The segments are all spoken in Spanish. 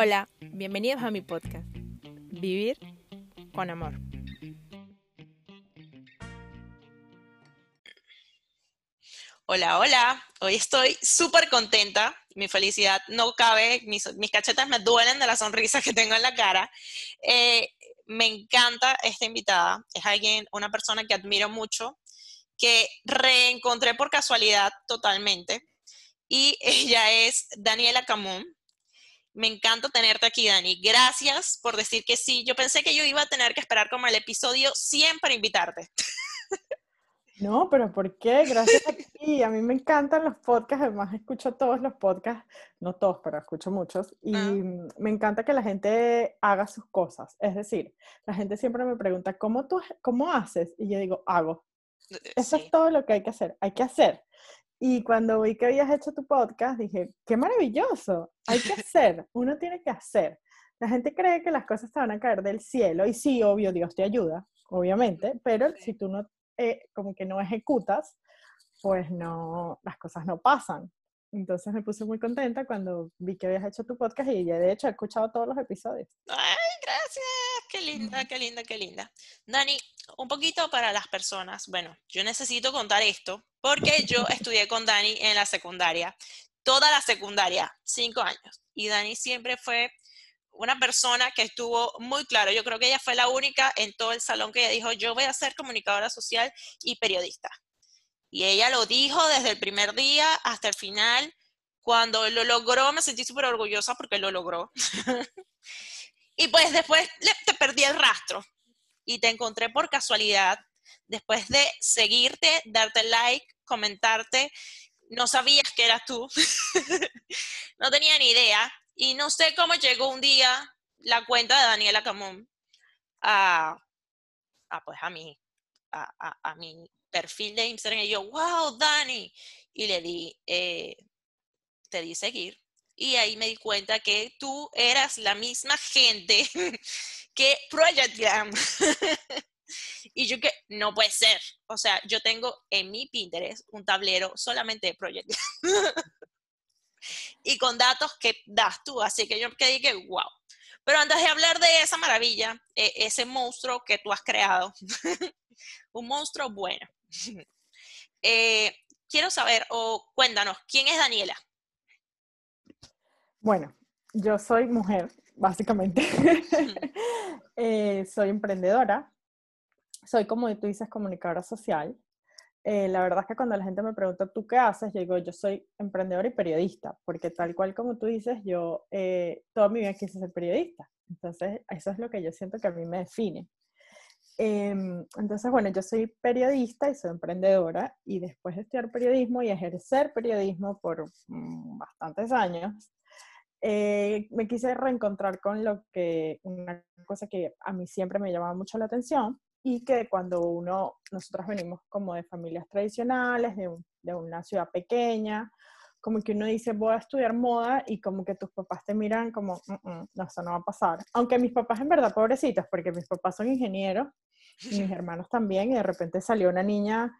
Hola, bienvenidos a mi podcast, Vivir con Amor. Hola, hola. Hoy estoy súper contenta. Mi felicidad no cabe. Mis cachetas me duelen de la sonrisa que tengo en la cara. Me encanta esta invitada. Es alguien, una persona que admiro mucho, que reencontré por casualidad totalmente. Y ella es Daniela Kammon. Me encanta tenerte aquí, Dani. Gracias por decir que sí. Yo pensé que yo iba a tener que esperar como el episodio 100 para invitarte. No, pero ¿por qué? Gracias a ti. A mí me encantan los podcasts. Además, escucho todos los podcasts. No todos, pero escucho muchos. Y me encanta que la gente haga sus cosas. Es decir, la gente siempre me pregunta, ¿cómo haces? Y yo digo, hago. Eso sí. Es todo lo que hay que hacer. Hay que hacer. Y cuando vi que habías hecho tu podcast, dije, ¡qué maravilloso! Hay que hacer, uno tiene que hacer. La gente cree que las cosas te van a caer del cielo, y sí, obvio, Dios te ayuda, obviamente, pero si tú no, como que no ejecutas, pues no, las cosas no pasan. Entonces me puse muy contenta cuando vi que habías hecho tu podcast, y ya de hecho he escuchado todos los episodios. ¡Ay, gracias! ¡Qué linda, qué linda, qué linda! Dani, un poquito para las personas. Bueno, yo necesito contar esto, porque yo estudié con Dani en la secundaria, toda la secundaria, 5 años. Y Dani siempre fue una persona que estuvo muy claro. Yo creo que ella fue la única en todo el salón que ella dijo, yo voy a ser comunicadora social y periodista. Y ella lo dijo desde el primer día hasta el final. Cuando lo logró, me sentí súper orgullosa porque lo logró. Y pues después te perdí el rastro. Y te encontré por casualidad, después de seguirte, darte like, comentarte, no sabías que eras tú, no tenía ni idea, y no sé cómo llegó un día la cuenta de Daniela Kammon a mi perfil de Instagram, y yo, wow, Dani, y le di, te di seguir, y ahí me di cuenta que tú eras la misma gente que Project Glam. Y yo que, no puede ser. O sea, yo tengo en mi Pinterest un tablero solamente de Project Glam. Y con datos que das tú. Así que yo quedé que, wow. Pero antes de hablar de esa maravilla, ese monstruo que tú has creado, un monstruo bueno, quiero saber, cuéntanos, ¿quién es Daniela? Bueno, yo soy mujer, básicamente. Soy emprendedora. Soy, como tú dices, comunicadora social. La verdad es que cuando la gente me pregunta, ¿tú qué haces? Yo digo, yo soy emprendedora y periodista, porque tal cual como tú dices, yo toda mi vida quise ser periodista. Entonces, eso es lo que yo siento que a mí me define. Entonces, bueno, yo soy periodista y soy emprendedora, y después de estudiar periodismo y ejercer periodismo por bastantes años, me quise reencontrar con una cosa que a mí siempre me llamaba mucho la atención, y que cuando nosotros venimos como de familias tradicionales, de una ciudad pequeña, como que uno dice, voy a estudiar moda, y como que tus papás te miran como, no, eso no va a pasar. Aunque mis papás en verdad, pobrecitos, porque mis papás son ingenieros, y mis hermanos también, y de repente salió una niña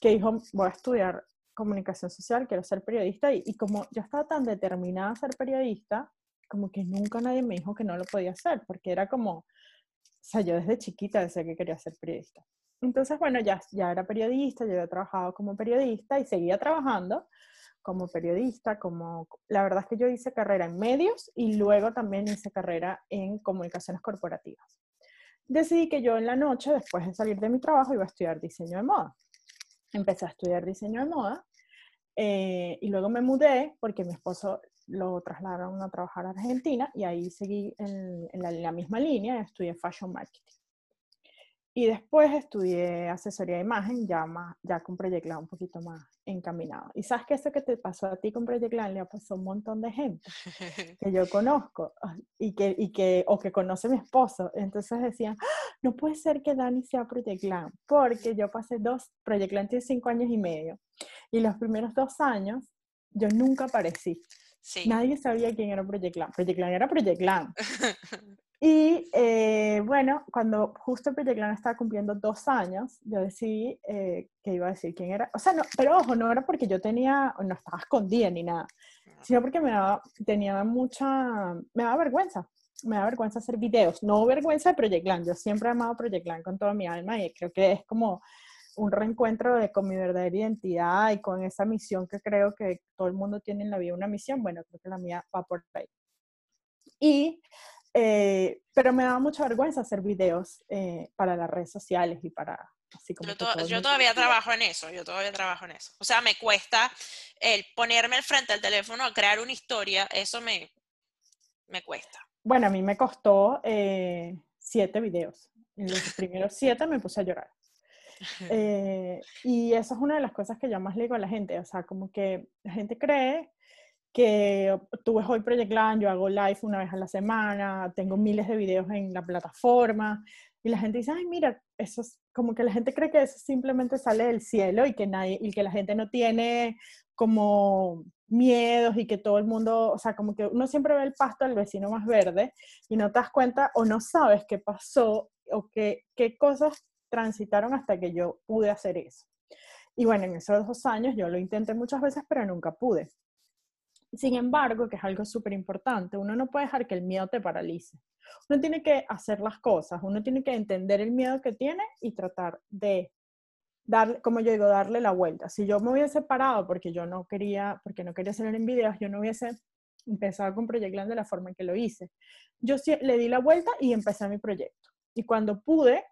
que dijo, voy a estudiar comunicación social, quiero ser periodista, y como yo estaba tan determinada a ser periodista, como que nunca nadie me dijo que no lo podía hacer, porque era como... O sea, yo desde chiquita decía que quería ser periodista. Entonces, bueno, ya era periodista, yo había trabajado como periodista y seguía trabajando como periodista. La verdad es que yo hice carrera en medios y luego también hice carrera en comunicaciones corporativas. Decidí que yo en la noche, después de salir de mi trabajo, iba a estudiar diseño de moda. Empecé a estudiar diseño de moda y luego me mudé porque mi esposo... lo trasladaron a trabajar a Argentina y ahí seguí en la misma línea, estudié Fashion Marketing. Y después estudié asesoría de imagen, ya con Project Glam un poquito más encaminado. Y sabes que eso que te pasó a ti con Project Glam le ha pasado a un montón de gente que yo conozco o que conoce mi esposo. Entonces decían, ¡ah! No puede ser que Dani sea Project Glam, porque yo pasé Project Glam tiene 5 años y medio. Y los primeros 2 años yo nunca aparecí. Sí. Nadie sabía quién era Project Glam. Project Glam era Project Glam. Y bueno, cuando justo Project Glam estaba cumpliendo 2 años, yo decidí que iba a decir quién era. O sea, no, pero ojo, no era porque yo no estaba escondida ni nada. sino porque me daba vergüenza hacer videos, no vergüenza de Project Glam. Yo siempre he amado Project Glam con toda mi alma y creo que es como un reencuentro con mi verdadera identidad y con esa misión que creo que todo el mundo tiene en la vida, una misión. Bueno, creo que la mía va por ahí. Y, pero me daba mucha vergüenza hacer videos para las redes sociales y para... Así como yo todavía trabajo en eso. O sea, me cuesta el ponerme al frente del teléfono a crear una historia, eso me cuesta. Bueno, a mí me costó 7 videos. En los primeros 7 me puse a llorar. Y eso es una de las cosas que yo más le digo a la gente. O sea, como que la gente cree que tú ves hoy Project Glam, yo hago live una vez a la semana, tengo miles de videos en la plataforma, y la gente dice, ay, mira, eso es como que la gente cree que eso simplemente sale del cielo y que nadie, y que la gente no tiene como miedos y que todo el mundo, o sea, como que uno siempre ve el pasto del vecino más verde y no te das cuenta o no sabes qué pasó o qué cosas transitaron hasta que yo pude hacer eso. Y bueno, en esos 2 años yo lo intenté muchas veces, pero nunca pude. Sin embargo, que es algo súper importante, uno no puede dejar que el miedo te paralice. Uno tiene que hacer las cosas, uno tiene que entender el miedo que tiene y tratar de darle, como yo digo, darle la vuelta. Si yo me hubiese parado porque no quería salir en videos, yo no hubiese empezado con Project Glam de la forma en que lo hice. Yo sí, le di la vuelta y empecé mi proyecto. Y cuando pude,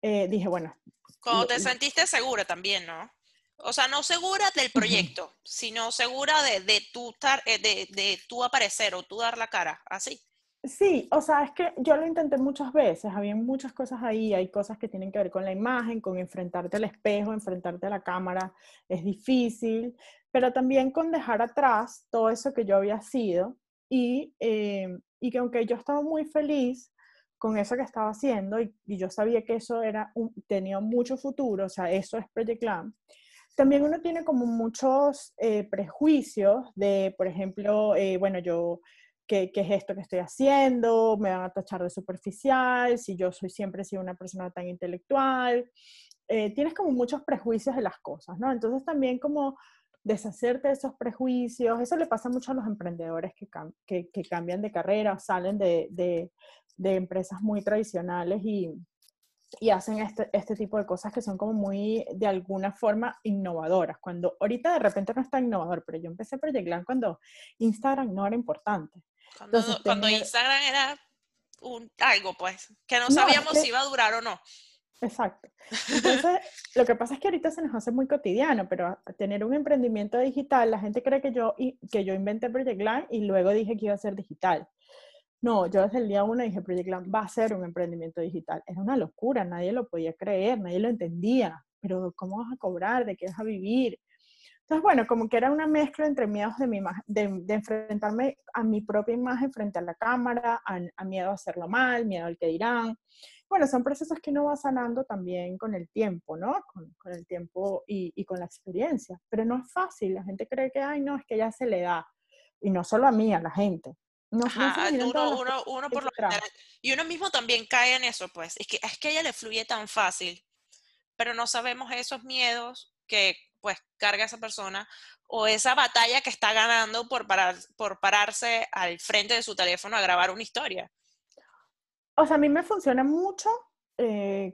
dije, bueno. Cuando te sentiste segura también, ¿no? O sea, no segura del proyecto, sino segura de tú aparecer o tú dar la cara, así. Sí, o sea, es que yo lo intenté muchas veces, había muchas cosas ahí, hay cosas que tienen que ver con la imagen, con enfrentarte al espejo, enfrentarte a la cámara, es difícil, pero también con dejar atrás todo eso que yo había sido y que aunque yo estaba muy feliz con eso que estaba haciendo y yo sabía que eso tenía mucho futuro, o sea, eso es Project Glam. También uno tiene como muchos prejuicios de, por ejemplo, bueno, yo, ¿qué es esto que estoy haciendo? Me van a tachar de superficial, si yo siempre he sido una persona tan intelectual. Tienes como muchos prejuicios de las cosas, ¿no? Entonces también como deshacerte de esos prejuicios, eso le pasa mucho a los emprendedores que cambian de carrera o salen de empresas muy tradicionales y hacen este tipo de cosas que son como muy, de alguna forma, innovadoras. Cuando ahorita de repente no es tan innovador, pero yo empecé Project Glam cuando Instagram no era importante. Cuando Instagram era algo, pues, que no sabíamos si iba a durar o no. Exacto. Entonces, lo que pasa es que ahorita se nos hace muy cotidiano, pero a tener un emprendimiento digital, la gente cree que yo inventé Project Glam y luego dije que iba a ser digital. No, yo desde el día 1 dije, Project Glam va a ser un emprendimiento digital. Era una locura, nadie lo podía creer, nadie lo entendía. Pero, ¿cómo vas a cobrar? ¿De qué vas a vivir? Entonces, bueno, como que era una mezcla entre miedos de mi imagen, de enfrentarme a mi propia imagen frente a la cámara, a miedo a hacerlo mal, miedo al que dirán. Bueno, son procesos que uno va sanando también con el tiempo, ¿no? Con el tiempo y con la experiencia. Pero no es fácil, la gente cree que, ay, no, es que ya se le da. Y no solo a mí, a la gente. Ajá, uno por lo general, y uno mismo también cae en eso, pues es que a ella le fluye tan fácil, pero no sabemos esos miedos que pues carga esa persona o esa batalla que está ganando por pararse al frente de su teléfono a grabar una historia. O sea, a mí me funciona mucho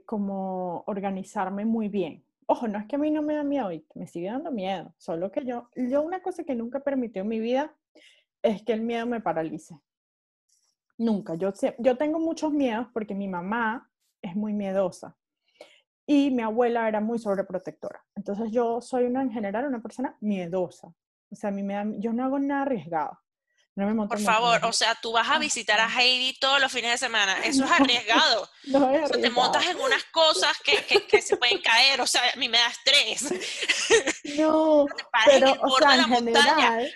como organizarme muy bien. Ojo, no es que a mí no me da miedo, me sigue dando miedo, solo que yo una cosa que nunca permití en mi vida es que el miedo me paralice. Nunca. Yo tengo muchos miedos porque mi mamá es muy miedosa y mi abuela era muy sobreprotectora. Entonces yo soy en general una persona miedosa. O sea, yo no hago nada arriesgado. No me monto. Por favor, o sea, tú vas a visitar a Heidi todos los fines de semana. Eso es arriesgado. No es arriesgado. O sea, te montas en unas cosas que se pueden caer. O sea, a mí me da estrés. No, pero, o sea, en general...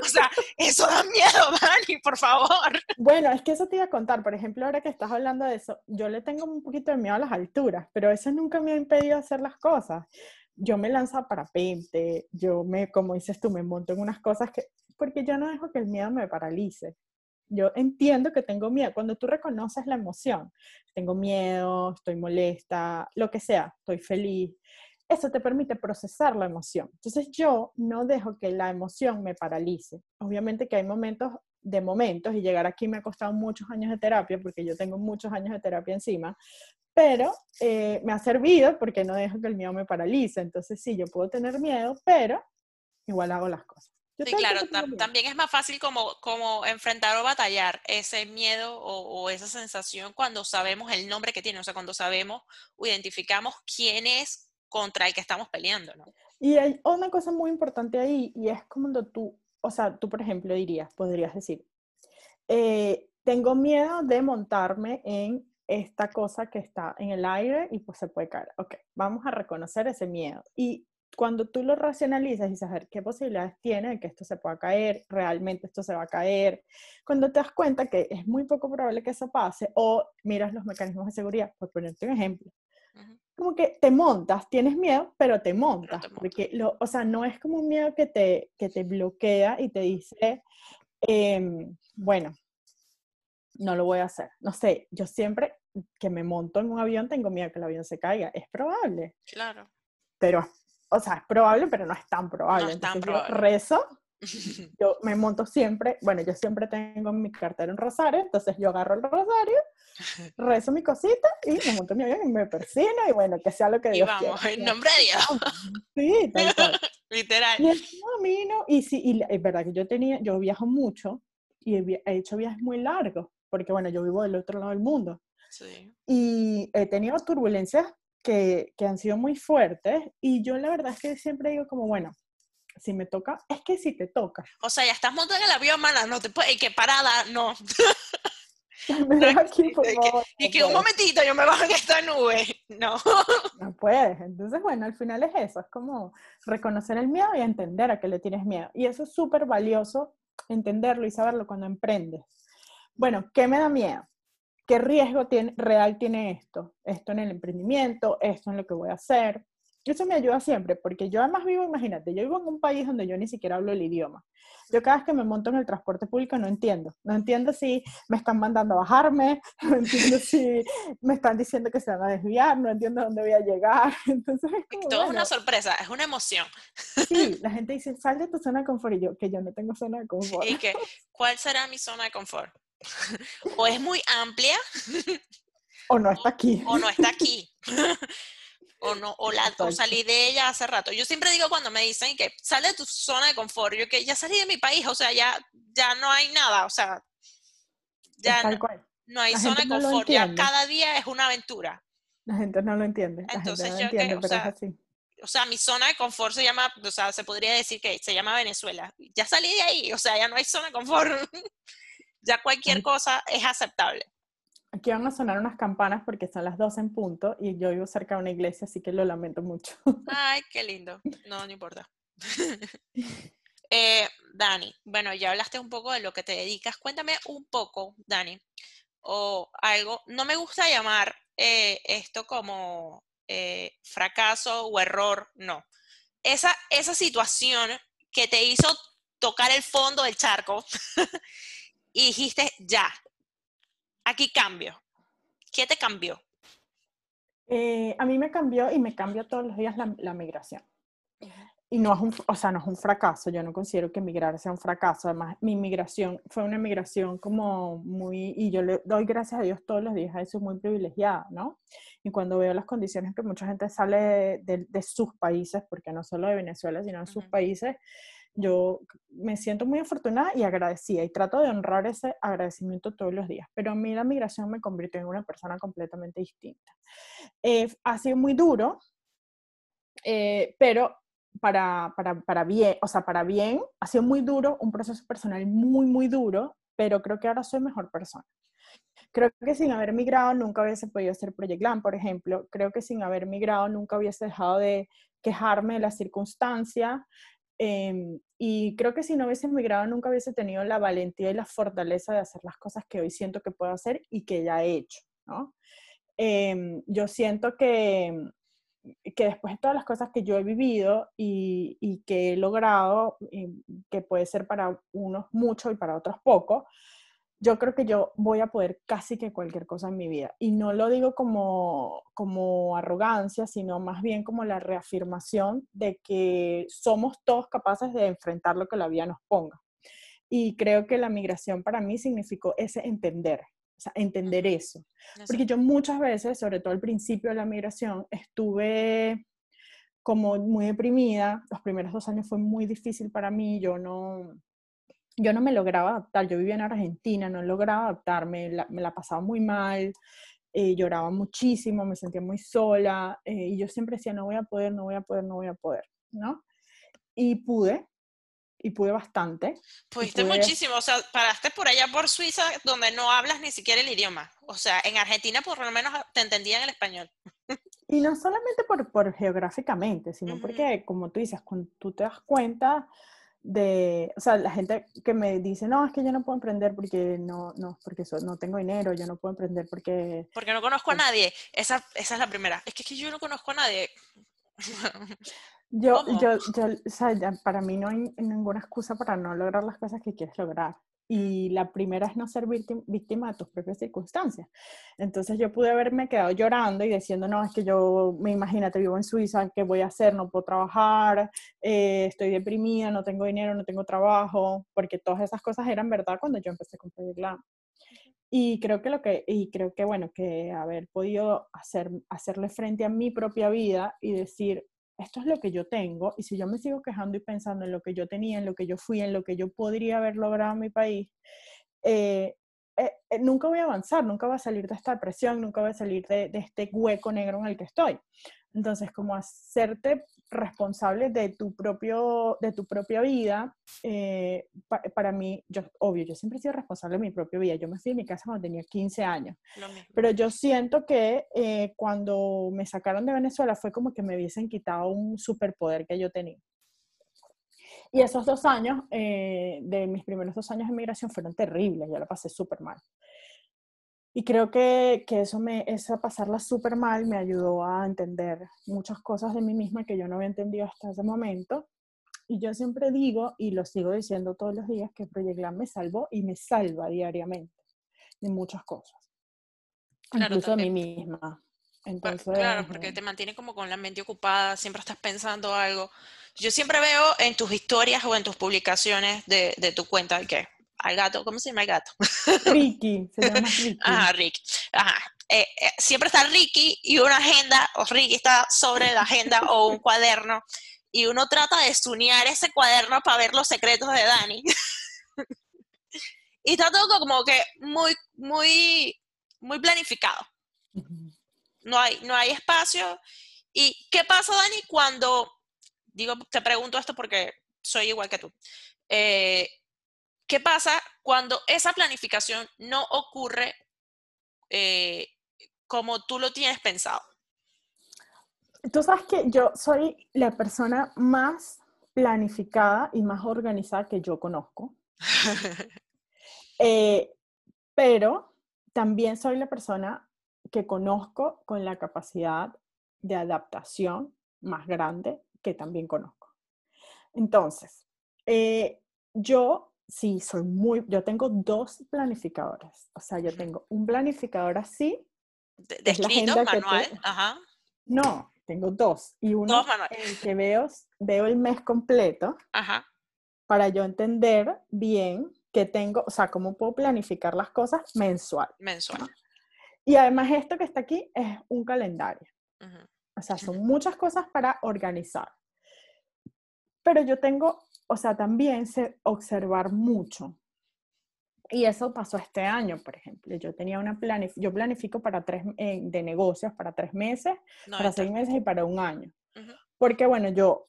O sea, eso da miedo, Dani, por favor. Bueno, es que eso te iba a contar. Por ejemplo, ahora que estás hablando de eso, yo le tengo un poquito de miedo a las alturas, pero eso nunca me ha impedido hacer las cosas. Yo me lanzo a parapente, como dices tú, me monto en unas cosas que... Porque yo no dejo que el miedo me paralice. Yo entiendo que tengo miedo. Cuando tú reconoces la emoción, tengo miedo, estoy molesta, lo que sea, estoy feliz, eso te permite procesar la emoción. Entonces yo no dejo que la emoción me paralice. Obviamente que hay momentos de momentos, y llegar aquí me ha costado muchos años de terapia, porque yo tengo muchos años de terapia encima, pero me ha servido porque no dejo que el miedo me paralice. Entonces sí, yo puedo tener miedo, pero igual hago las cosas. Yo sí, claro, también es más fácil como enfrentar o batallar ese miedo o esa sensación cuando sabemos el nombre que tiene, o sea, cuando sabemos o identificamos quién es contra el que estamos peleando, ¿no? Y hay una cosa muy importante ahí, y es cuando tú, o sea, tú por ejemplo podrías decir, tengo miedo de montarme en esta cosa que está en el aire y pues se puede caer. Ok, vamos a reconocer ese miedo. Y cuando tú lo racionalizas y sabes qué posibilidades tiene de que esto se pueda caer, realmente esto se va a caer, cuando te das cuenta que es muy poco probable que eso pase, o miras los mecanismos de seguridad, por ponerte un ejemplo, ajá, como que te montas, tienes miedo, pero te montas, porque o sea, no es como un miedo que te bloquea y te dice, bueno, no lo voy a hacer. No sé, yo siempre que me monto en un avión tengo miedo que el avión se caiga, es probable. Claro. Pero o sea, es probable, pero no es tan probable. No es tan probable. Yo rezo, yo me monto siempre, bueno, yo siempre tengo en mi cartera un rosario, entonces yo agarro el rosario, rezo mi cosita y me monto en mi avión y me persino y bueno, que sea lo que Dios quiera. Y vamos, en nombre de Dios. Sí, tal cual. Literal. Y es camino, y sí, y es verdad que yo viajo mucho y he hecho viajes muy largos, porque bueno, yo vivo del otro lado del mundo. Sí. Y he tenido turbulencias que han sido muy fuertes, y yo la verdad es que siempre digo como, bueno, si me toca, es que si te toca. O sea, ya estás montando en el avión, mana, no te puedes, que parada, no. Aquí, por favor, y que un momentito yo me bajo en esta nube, no. No puedes, entonces bueno, al final es eso, es como reconocer el miedo y entender a qué le tienes miedo, y eso es súper valioso, entenderlo y saberlo cuando emprendes. Bueno, ¿qué me da miedo? ¿Qué riesgo real tiene esto? Esto en el emprendimiento, esto en lo que voy a hacer. Eso me ayuda siempre, porque yo además vivo, imagínate, yo vivo en un país donde yo ni siquiera hablo el idioma. Yo cada vez que me monto en el transporte público no entiendo si me están mandando a bajarme, no entiendo si me están diciendo que se van a desviar, no entiendo dónde voy a llegar. Entonces es como, todo bueno, es una sorpresa, es una emoción. Sí, la gente dice, sal de tu zona de confort, y yo, que yo no tengo zona de confort. ¿Y que cuál será mi zona de confort? O es muy amplia, o no está aquí, o no está aquí, o no, o salí de ella hace rato. Yo siempre digo cuando me dicen que sale de tu zona de confort, yo que ya salí de mi país, o sea, ya no hay nada, o sea, ya no hay zona de confort, ya cada día es una aventura. La gente no lo entiende. Entonces yo que, o sea, mi zona de confort se llama, o sea, se podría decir que se llama Venezuela. Ya salí de ahí, o sea, ya no hay zona de confort. Ya cualquier cosa es aceptable. Aquí van a sonar unas campanas porque son las 12 en punto y yo vivo cerca de una iglesia, así que lo lamento mucho. Ay, qué lindo. No importa. Dani, bueno, ya hablaste un poco de lo que te dedicas. Cuéntame un poco, Dani, o algo. No me gusta llamar esto como fracaso o error, no. Esa situación que te hizo tocar el fondo del charco y dijiste, ya, aquí cambio. ¿Qué te cambió? A mí me cambió, y me cambia todos los días la migración. Y no es un fracaso, yo no considero que migrar sea un fracaso. Además, mi migración fue una migración como muy, y yo le doy gracias a Dios todos los días, eso es muy privilegiada, ¿no? Y cuando veo las condiciones que mucha gente sale de sus países, porque no solo de Venezuela, sino de sus países, yo me siento muy afortunada y agradecida, y trato de honrar ese agradecimiento todos los días, pero a mí la migración me convirtió en una persona completamente distinta. Ha sido muy duro, pero para bien, o sea, para bien, ha sido muy duro, un proceso personal muy, muy duro, pero creo que ahora soy mejor persona. Creo que sin haber migrado nunca hubiese podido hacer Project Glam, por ejemplo. Creo que sin haber migrado nunca hubiese dejado de quejarme de las circunstancias, y creo que si no hubiese migrado nunca hubiese tenido la valentía y la fortaleza de hacer las cosas que hoy siento que puedo hacer y que ya he hecho, ¿no? Yo siento que después de todas las cosas que yo he vivido y que he logrado, que puede ser para unos mucho y para otros poco, yo creo que yo voy a poder casi que cualquier cosa en mi vida. Y no lo digo como arrogancia, sino más bien como la reafirmación de que somos todos capaces de enfrentar lo que la vida nos ponga. Y creo que la migración para mí significó ese entender, o sea, entender eso. Porque yo muchas veces, sobre todo al principio de la migración, estuve como muy deprimida. Los primeros 2 años fue muy difícil para mí, yo no me lograba adaptar. Yo vivía en Argentina, no lograba adaptarme, me la pasaba muy mal, lloraba muchísimo, me sentía muy sola, y yo siempre decía, no voy a poder, ¿no? Y pude bastante. Pudiste muchísimo, o sea, paraste por allá por Suiza, donde no hablas ni siquiera el idioma. O sea, en Argentina por lo menos te entendían el español. Y no solamente por geográficamente, sino porque, como tú dices, cuando tú te das cuenta de, o sea, la gente que me dice, no, es que yo no puedo emprender porque no tengo dinero, yo no puedo emprender porque... Porque no conozco a nadie. Esa es la primera. Es que yo no conozco a nadie. Yo, o sea, para mí no hay ninguna excusa para no lograr las cosas que quieres lograr. Y la primera es no ser víctima de tus propias circunstancias. Entonces yo pude haberme quedado llorando y diciendo, no, es que imagínate, vivo en Suiza, ¿qué voy a hacer? No puedo trabajar, estoy deprimida, no tengo dinero, no tengo trabajo, porque todas esas cosas eran verdad cuando yo empecé con Project Glam. Y creo que, bueno, que haber podido hacerle frente a mi propia vida y decir, esto es lo que yo tengo, y si yo me sigo quejando y pensando en lo que yo tenía, en lo que yo fui, en lo que yo podría haber logrado en mi país, nunca voy a avanzar, nunca voy a salir de esta depresión, nunca voy a salir de este hueco negro en el que estoy. Entonces, como hacerte responsable de tu propia vida, para mí, yo siempre he sido responsable de mi propia vida. Yo me fui de mi casa cuando tenía 15 años. Pero yo siento que cuando me sacaron de Venezuela fue como que me hubiesen quitado un superpoder que yo tenía. Y esos 2 años, de mis primeros 2 años de migración, fueron terribles. Yo la pasé súper mal. Y creo que eso pasarla súper mal me ayudó a entender muchas cosas de mí misma que yo no había entendido hasta ese momento. Y yo siempre digo, y lo sigo diciendo todos los días, que Project Glam me salvó y me salva diariamente de muchas cosas. Claro, incluso de mí misma. Entonces, claro, porque te mantiene como con la mente ocupada, siempre estás pensando algo. Yo siempre veo en tus historias o en tus publicaciones de tu cuenta que... al gato, ¿cómo se llama el gato? Ricky, se llama Ricky. Ajá, Ricky. Ajá. Siempre está Ricky y una agenda, o Ricky está sobre la agenda o un cuaderno, y uno trata de estunear ese cuaderno para ver los secretos de Dani. Y está todo como que muy, muy, muy planificado. No hay espacio. ¿Y qué pasa, Dani, cuando, digo, te pregunto esto porque soy igual que tú, ¿qué pasa cuando esa planificación no ocurre como tú lo tienes pensado? Tú sabes que yo soy la persona más planificada y más organizada que yo conozco. Pero también soy la persona que conozco con la capacidad de adaptación más grande que también conozco. Entonces, sí, yo tengo 2 planificadores. O sea, yo tengo un planificador así. ¿De escrito, manual? Ajá. No, tengo 2. Y uno en el que veo el mes completo. Ajá. Para yo entender bien qué tengo, o sea, cómo puedo planificar las cosas mensual. ¿No? Y además esto que está aquí es un calendario. Ajá. O sea, son muchas cosas para organizar. Pero yo tengo... O sea, también sé observar mucho. Y eso pasó este año, por ejemplo. Yo tenía yo planifico para 3 de negocios, para 3 meses, para 6 meses y para 1 año. Uh-huh. Porque bueno, yo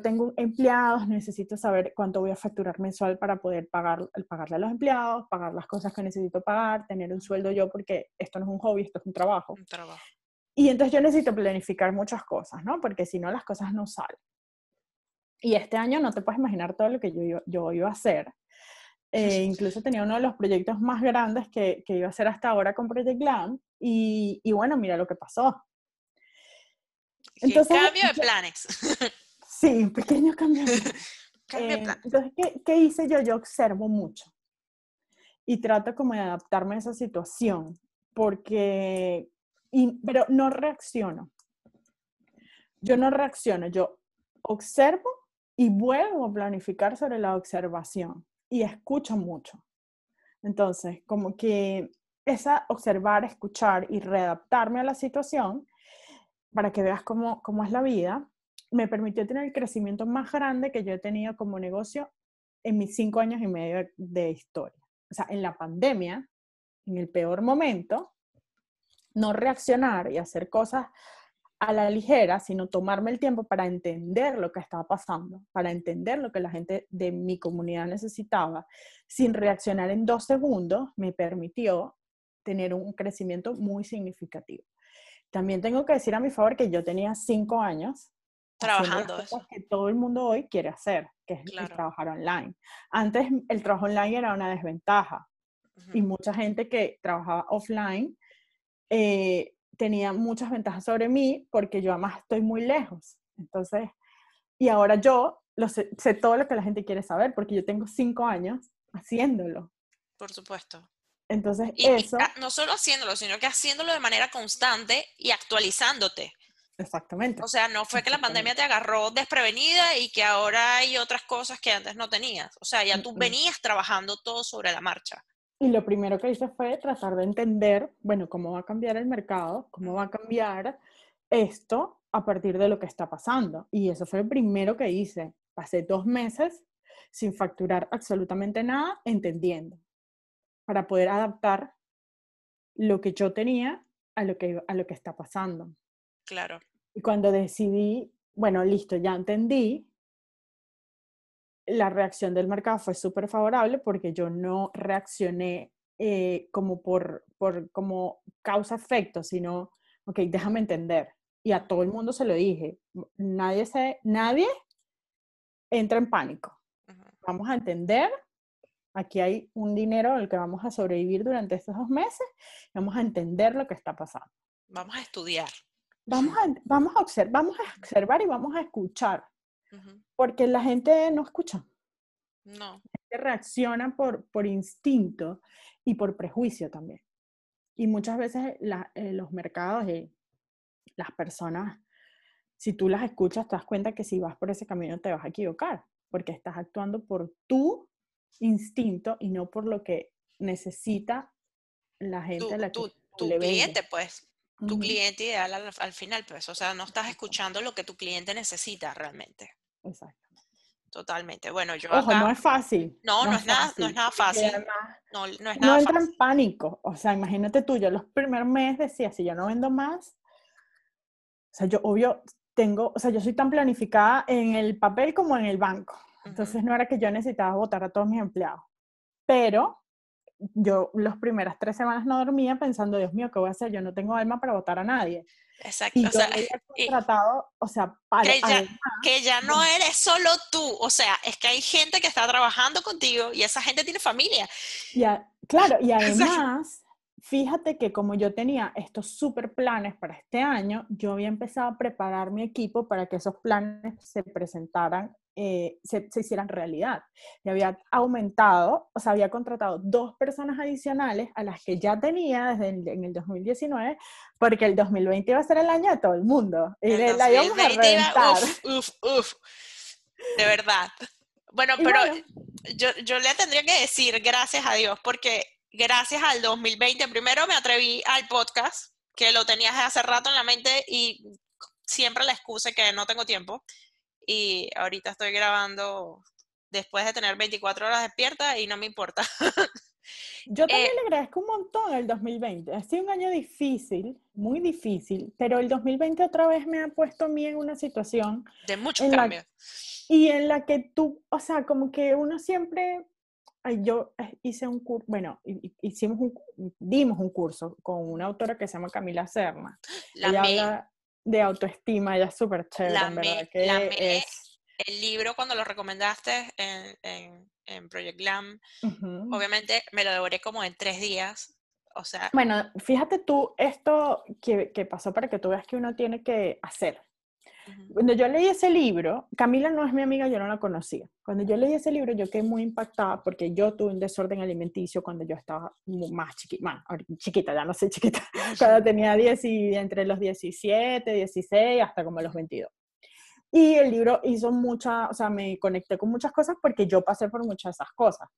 tengo empleados, necesito saber cuánto voy a facturar mensual para poder pagarle a los empleados, pagar las cosas que necesito pagar, tener un sueldo yo, porque esto no es un hobby, esto es un trabajo. Un trabajo. Y entonces yo necesito planificar muchas cosas, ¿no? Porque si no, las cosas no salen. Y este año no te puedes imaginar todo lo que yo iba a hacer. Incluso tenía uno de los proyectos más grandes que iba a hacer hasta ahora con Project Glam. Y bueno, mira lo que pasó. Entonces, cambio de planes. Sí, un pequeño cambio de planes. Entonces, ¿qué hice yo? Yo observo mucho. y trato como de adaptarme a esa situación, porque, pero no reacciono. Yo no reacciono, yo observo y vuelvo a planificar sobre la observación y escucho mucho. Entonces, como que esa observar, escuchar y readaptarme a la situación, para que veas cómo es la vida, me permitió tener el crecimiento más grande que yo he tenido como negocio en mis 5 años y medio de historia. O sea, en la pandemia, en el peor momento, no reaccionar y hacer cosas a la ligera, sino tomarme el tiempo para entender lo que estaba pasando, para entender lo que la gente de mi comunidad necesitaba, sin reaccionar en 2 segundos, me permitió tener un crecimiento muy significativo. También tengo que decir a mi favor que yo tenía 5 años trabajando eso que todo el mundo hoy quiere hacer, que es claro, el trabajar online. Antes el trabajo online era una desventaja, y mucha gente que trabajaba offline tenía muchas ventajas sobre mí, porque yo además estoy muy lejos. Entonces, y ahora yo sé todo lo que la gente quiere saber, porque yo tengo 5 años haciéndolo. Por supuesto. Entonces, eso... No solo haciéndolo, sino que haciéndolo de manera constante y actualizándote. Exactamente. O sea, no fue que la pandemia te agarró desprevenida y que ahora hay otras cosas que antes no tenías. O sea, ya tú venías trabajando todo sobre la marcha. Y lo primero que hice fue tratar de entender, bueno, cómo va a cambiar el mercado, cómo va a cambiar esto a partir de lo que está pasando. Y eso fue lo primero que hice. Pasé 2 meses sin facturar absolutamente nada, entendiendo, para poder adaptar lo que yo tenía a lo que está pasando. Claro. Y cuando decidí, bueno, listo, ya entendí, la reacción del mercado fue súper favorable, porque yo no reaccioné como como causa-efecto, sino, ok, déjame entender. Y a todo el mundo se lo dije. Nadie entra en pánico. Ajá. Vamos a entender. Aquí hay un dinero al que vamos a sobrevivir durante estos 2 meses. Vamos a entender lo que está pasando. Vamos a estudiar. Vamos a observar y vamos a escuchar. Porque la gente no escucha. No. La gente reacciona por instinto y por prejuicio también. Y muchas veces los mercados y las personas, si tú las escuchas, te das cuenta que si vas por ese camino te vas a equivocar, porque estás actuando por tu instinto y no por lo que necesita la gente a la que tú le vendes. Tu cliente, pues. Tu cliente ideal al final, pues. O sea, no estás escuchando lo que tu cliente necesita realmente. Exacto. Totalmente. Bueno, yo ojo, acá, no es fácil. No es nada fácil. Además, no entra en pánico. O sea, imagínate tú, yo los primeros meses decía, si yo no vendo más, o sea, yo obvio tengo, o sea, yo soy tan planificada en el papel como en el banco. Entonces no era que yo necesitaba votar a todos mis empleados. Pero yo las primeras 3 semanas no dormía pensando, Dios mío, ¿qué voy a hacer? Yo no tengo alma para votar a nadie. Exacto. Y o sea, que ya no eres solo tú. O sea, es que hay gente que está trabajando contigo y esa gente tiene familia. Claro, y además, fíjate que como yo tenía estos super planes para este año, yo había empezado a preparar mi equipo para que esos planes se presentaran, se hicieran realidad. Y había aumentado, o sea, había contratado 2 personas adicionales a las que ya tenía desde en el 2019, porque el 2020 iba a ser el año de todo el mundo. Y la íbamos a reventar. De verdad. Bueno, y pero bueno, yo le tendría que decir gracias a Dios, porque gracias al 2020 primero me atreví al podcast, que lo tenías hace rato en la mente y siempre la excusa que no tengo tiempo. Y ahorita estoy grabando después de tener 24 horas despierta y no me importa. Yo también le agradezco un montón el 2020. Ha sido un año difícil, muy difícil, pero el 2020 otra vez me ha puesto a mí en una situación de muchos cambios. Y en la que tú, o sea, como que uno siempre... Yo hice un curso, bueno, dimos un curso con una autora que se llama Camila Serna. Ella habla de autoestima, ella es súper chévere, en verdad. El libro cuando lo recomendaste en Project Glam, obviamente me lo devoré como en 3 días, o sea... Bueno, fíjate tú esto que pasó para que tú veas que uno tiene que hacer. Cuando yo leí ese libro, Camila no es mi amiga, yo no la conocía. Cuando yo leí ese libro, yo quedé muy impactada porque yo tuve un desorden alimenticio cuando yo estaba más chiquita, ya no sé chiquita, cuando tenía entre los 17, 16, hasta como los 22. Y el libro hizo mucha, o sea, me conecté con muchas cosas porque yo pasé por muchas de esas cosas.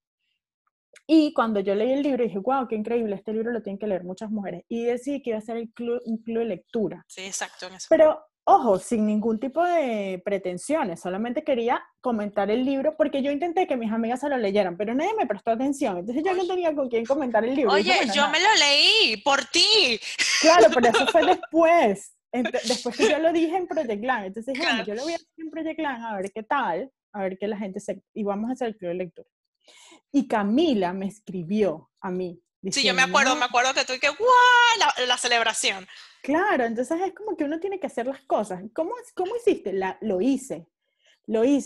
Y cuando yo leí el libro dije, wow, qué increíble, este libro lo tienen que leer muchas mujeres. Y decidí que iba a ser un club de lectura. Sí, exacto. En eso. Pero, ojo, sin ningún tipo de pretensiones, solamente quería comentar el libro, porque yo intenté que mis amigas se lo leyeran, pero nadie me prestó atención, entonces yo no tenía con quién comentar el libro. Oye, yo me lo leí, por ti. Claro, pero eso fue después. Después que yo lo dije en Project Glam, entonces dije, claro, yo lo voy a hacer en Project Glam, a ver qué tal, a ver qué la gente y vamos a hacer el club de lectura. Y Camila me escribió a mí. Diciendo, sí, yo me acuerdo que tú y que ¡guau! La celebración. Claro, entonces es como que uno tiene que hacer las cosas. ¿Cómo hiciste? Lo hice,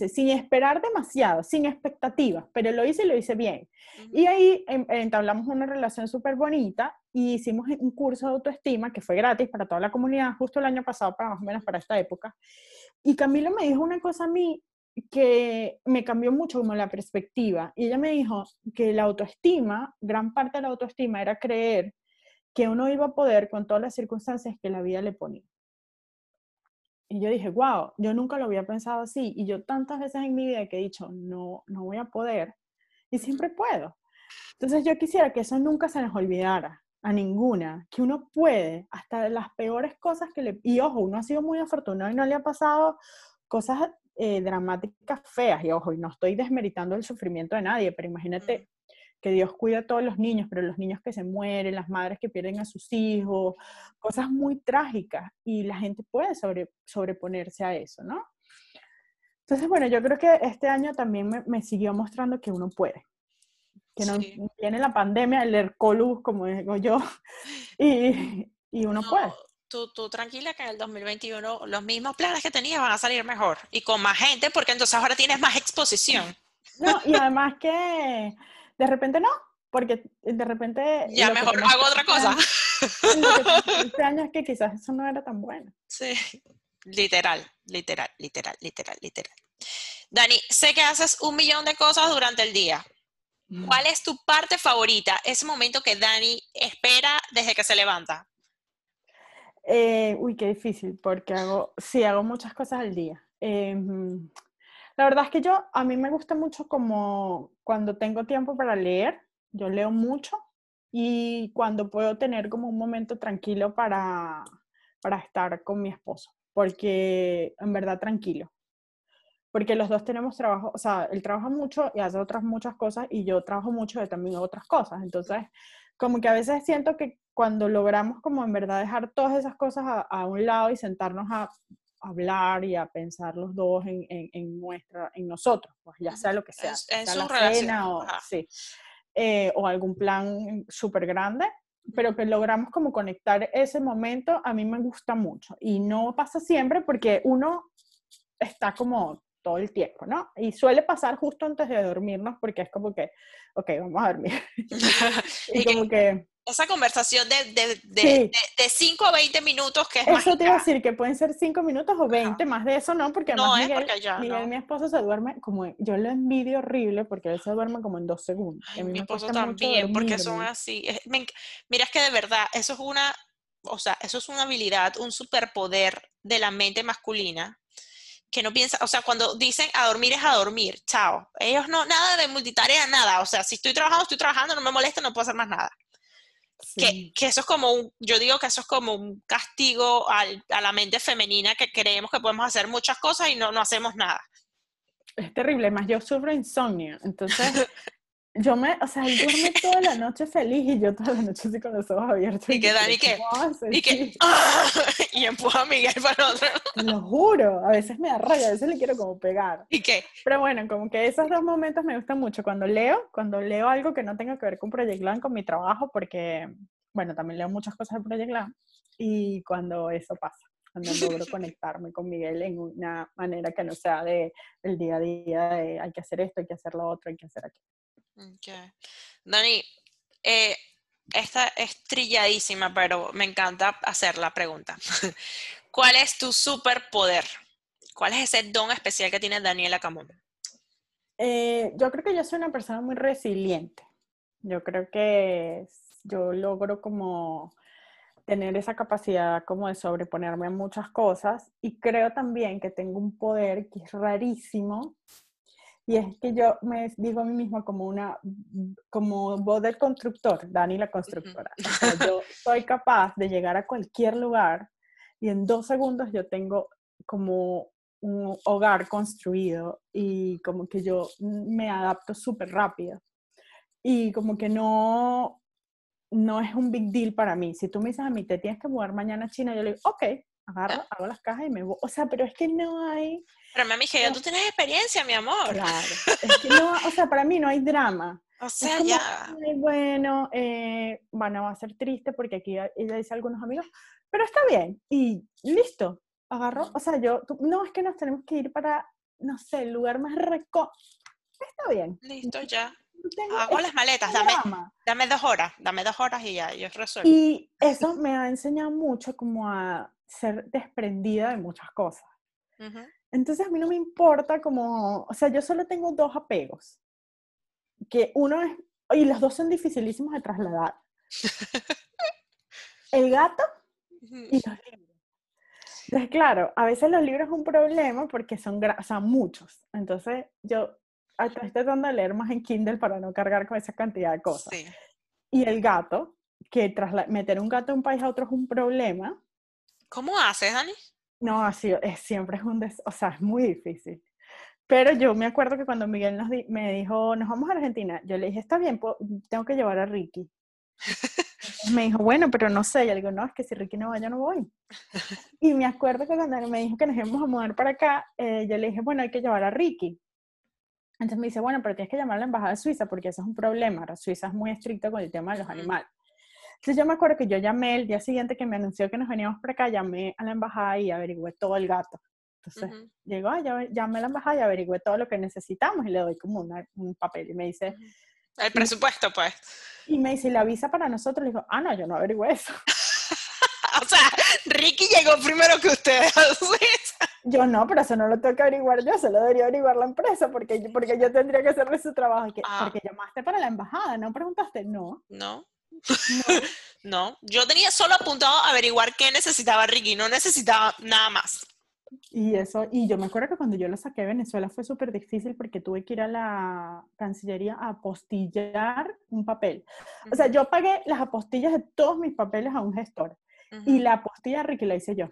sin esperar demasiado, sin expectativas, pero lo hice y lo hice bien. Uh-huh. Y ahí entablamos una relación súper bonita y hicimos un curso de autoestima que fue gratis para toda la comunidad, justo el año pasado, para más o menos para esta época. Y Camila me dijo una cosa a mí que me cambió mucho como la perspectiva, y ella me dijo que la autoestima, gran parte de la autoestima era creer que uno iba a poder con todas las circunstancias que la vida le ponía. Y yo dije, wow, yo nunca lo había pensado así, y yo tantas veces en mi vida que he dicho, no voy a poder, y siempre puedo. Entonces yo quisiera que eso nunca se nos olvidara, a ninguna, que uno puede, hasta las peores cosas que le... Y ojo, uno ha sido muy afortunado y no le ha pasado cosas dramáticas, feas, y ojo, y no estoy desmeritando el sufrimiento de nadie, pero imagínate que Dios cuida a todos los niños, pero los niños que se mueren, las madres que pierden a sus hijos, cosas muy trágicas, y la gente puede sobreponerse a eso, ¿no? Entonces, bueno, yo creo que este año también me siguió mostrando que uno puede, que no viene la pandemia, el Herculus, como digo yo, y uno puede. Tú tranquila que en el 2021 los mismos planes que tenías van a salir mejor y con más gente, porque entonces ahora tienes más exposición. No, y además que de repente no, porque de repente... Ya mejor hago otra cosa. Este año es que quizás eso no era tan bueno. Sí, literal. Dani, sé que haces 1 millón de cosas durante el día. ¿Cuál es tu parte favorita? Ese momento que Dani espera desde que se levanta. Qué difícil, porque hago muchas cosas al día. La verdad es que a mí me gusta mucho como cuando tengo tiempo para leer, yo leo mucho, y cuando puedo tener como un momento tranquilo para estar con mi esposo, porque en verdad tranquilo. Porque los dos tenemos trabajo, o sea, él trabaja mucho y hace otras muchas cosas, y yo trabajo mucho y también hago otras cosas. Entonces, como que a veces siento que cuando logramos como en verdad dejar todas esas cosas a un lado y sentarnos a hablar y a pensar los dos en nosotros, pues ya sea lo que sea, en su relación o algún plan súper grande, pero que logramos como conectar ese momento, a mí me gusta mucho. Y no pasa siempre porque uno está como todo el tiempo, ¿no? Y suele pasar justo antes de dormirnos, porque es como que, ok, vamos a dormir. Y como que... Esa conversación de 5 a 20 minutos que es mágica. Eso te iba a decir, que pueden ser 5 minutos o 20, más de eso no, porque además Miguel, mi esposo, se duerme como... Yo lo envidio horrible porque él se duerme como en 2 segundos. Ay, mi esposo también, porque son así. Mira, es que de verdad, eso es una habilidad, un superpoder de la mente masculina, que no piensa, o sea, cuando dicen a dormir es a dormir, chao. Ellos no, nada de multitarea, nada. O sea, si estoy trabajando, no me molesta, no puedo hacer más nada. Sí. Que eso es como yo digo que eso es como un castigo a la mente femenina, que creemos que podemos hacer muchas cosas y no hacemos nada. Es terrible, además yo sufro insomnio, entonces... Yo duermo toda la noche feliz y yo toda la noche así con los ojos abiertos. ¿Y qué, Dani? Y empuja a Miguel para otro. Lo juro, a veces me da rabia, a veces le quiero como pegar. ¿Y qué? Pero bueno, como que esos dos momentos me gustan mucho. Cuando leo algo que no tenga que ver con Project Glam, con mi trabajo, porque, bueno, también leo muchas cosas de Project Glam. Y cuando eso pasa, cuando logro conectarme con Miguel en una manera que no sea del día a día, de hay que hacer esto, hay que hacer lo otro, hay que hacer aquello. Okay. Dani, esta es trilladísima, pero me encanta hacer la pregunta. ¿Cuál es tu superpoder? ¿Cuál es ese don especial que tiene Daniela Kammon? Yo creo que yo soy una persona muy resiliente. Yo creo que yo logro como tener esa capacidad como de sobreponerme a muchas cosas, y creo también que tengo un poder que es rarísimo, y es que yo me digo a mí misma como voz del constructor, Dani la constructora. O sea, yo soy capaz de llegar a cualquier lugar y en 2 segundos yo tengo como un hogar construido, y como que yo me adapto súper rápido. Y como que no es un big deal para mí. Si tú me dices a mí, te tienes que mudar mañana a China, yo le digo, ok, agarro, hago las cajas y me voy. O sea, pero es que no hay... Pero mami, que ya tú tienes experiencia, mi amor. Claro. Es que no, o sea, para mí no hay drama. O sea, como, ya... Bueno, va a ser triste porque aquí ella dice a algunos amigos, pero está bien. Y listo, agarro. O sea, no, es que nos tenemos que ir para, no sé, el lugar más rico. Está bien. Listo, ya. Hago las maletas, dame dos horas y ya, yo resuelvo. Y eso me ha enseñado mucho como a ser desprendida de muchas cosas. Uh-huh. Entonces a mí no me importa como, o sea, yo solo tengo 2 apegos. Que uno es, y los 2 son dificilísimos de trasladar. El gato y los libros. Entonces claro, a veces los libros es un problema porque son, o sea, muchos. Entonces yo... estoy tratando de leer más en Kindle para no cargar con esa cantidad de cosas. Sí. Y el gato, que meter un gato de un país a otro es un problema. ¿Cómo haces, Dani? No, así siempre es o sea, es muy difícil. Pero yo me acuerdo que cuando Miguel me dijo, nos vamos a Argentina, yo le dije, está bien, tengo que llevar a Ricky. Me dijo, bueno, pero no sé. Yo le digo, no, es que si Ricky no va, yo no voy. Y me acuerdo que cuando me dijo que nos íbamos a mudar para acá, yo le dije, bueno, hay que llevar a Ricky. Entonces me dice, bueno, pero tienes que llamar a la embajada de Suiza porque eso es un problema. La Suiza es muy estricta con el tema de los animales. Entonces yo me acuerdo que yo llamé el día siguiente que me anunció que nos veníamos para acá, llamé a la embajada y averigüé todo el gato. Entonces llegó, llamé a la embajada y averigüé todo lo que necesitamos y le doy como un papel y me dice... El presupuesto, pues. Y me dice, ¿la visa para nosotros? Le digo, ah, no, yo no averigüé eso. O sea, Ricky llegó primero que ustedes a Suiza. Yo no, pero eso no lo tengo que averiguar yo, se lo debería averiguar la empresa, porque yo tendría que hacerle su trabajo. Porque llamaste para la embajada, ¿no preguntaste? No. Yo tenía solo apuntado a averiguar qué necesitaba Ricky, no necesitaba nada más. Y eso, y yo me acuerdo que cuando yo lo saqué de Venezuela fue súper difícil porque tuve que ir a la Cancillería a apostillar un papel. O sea, yo pagué las apostillas de todos mis papeles a un gestor. Y la apostilla de Ricky la hice yo.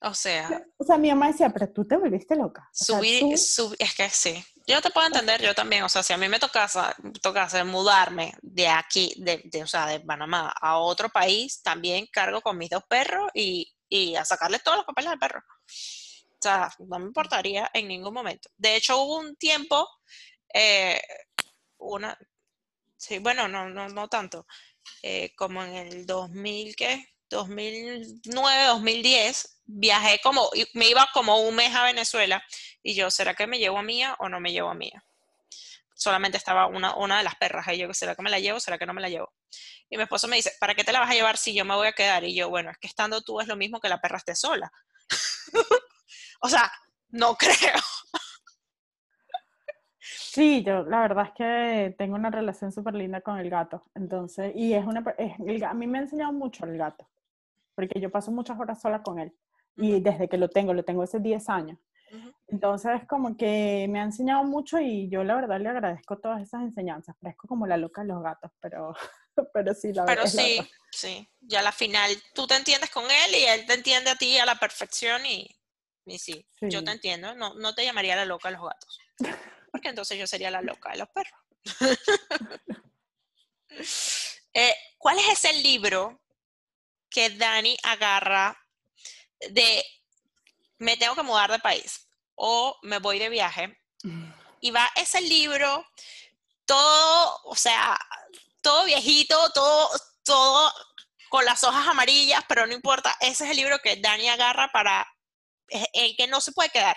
O sea, mi mamá decía, pero tú te volviste loca. Es que sí. Yo te puedo entender, yo también. O sea, si a mí me tocase mudarme de aquí, de Panamá a otro país, también cargo con mis 2 perros y a sacarle todos los papeles al perro. O sea, no me importaría en ningún momento. De hecho, hubo un tiempo, sí, bueno, no tanto, como en el 2000, ¿qué? 2009, 2010, viajé me iba como un mes a Venezuela y yo, ¿será que me llevo a Mía o no me llevo a Mía? Solamente estaba una de las perras ahí, yo, ¿será que me la llevo? ¿Será que no me la llevo? Y mi esposo me dice, ¿para qué te la vas a llevar si yo me voy a quedar? Y yo, bueno, es que estando tú es lo mismo que la perra esté sola. O sea, no creo. Sí, yo la verdad es que tengo una relación súper linda con el gato, entonces, y a mí me ha enseñado mucho el gato, porque yo paso muchas horas sola con él, y desde que lo tengo hace 10 años, entonces como que me ha enseñado mucho y yo la verdad le agradezco todas esas enseñanzas, parezco como la loca de los gatos, pero sí, la verdad. Pero sí, ya a la final tú te entiendes con él y él te entiende a ti a la perfección y sí, yo te entiendo, no te llamaría la loca de los gatos. Porque entonces yo sería la loca de los perros. ¿Cuál es ese libro que Dani agarra de me tengo que mudar de país o me voy de viaje? Y va ese libro todo, o sea, todo viejito, todo con las hojas amarillas, pero no importa. Ese es el libro que Dani agarra para el que no se puede quedar.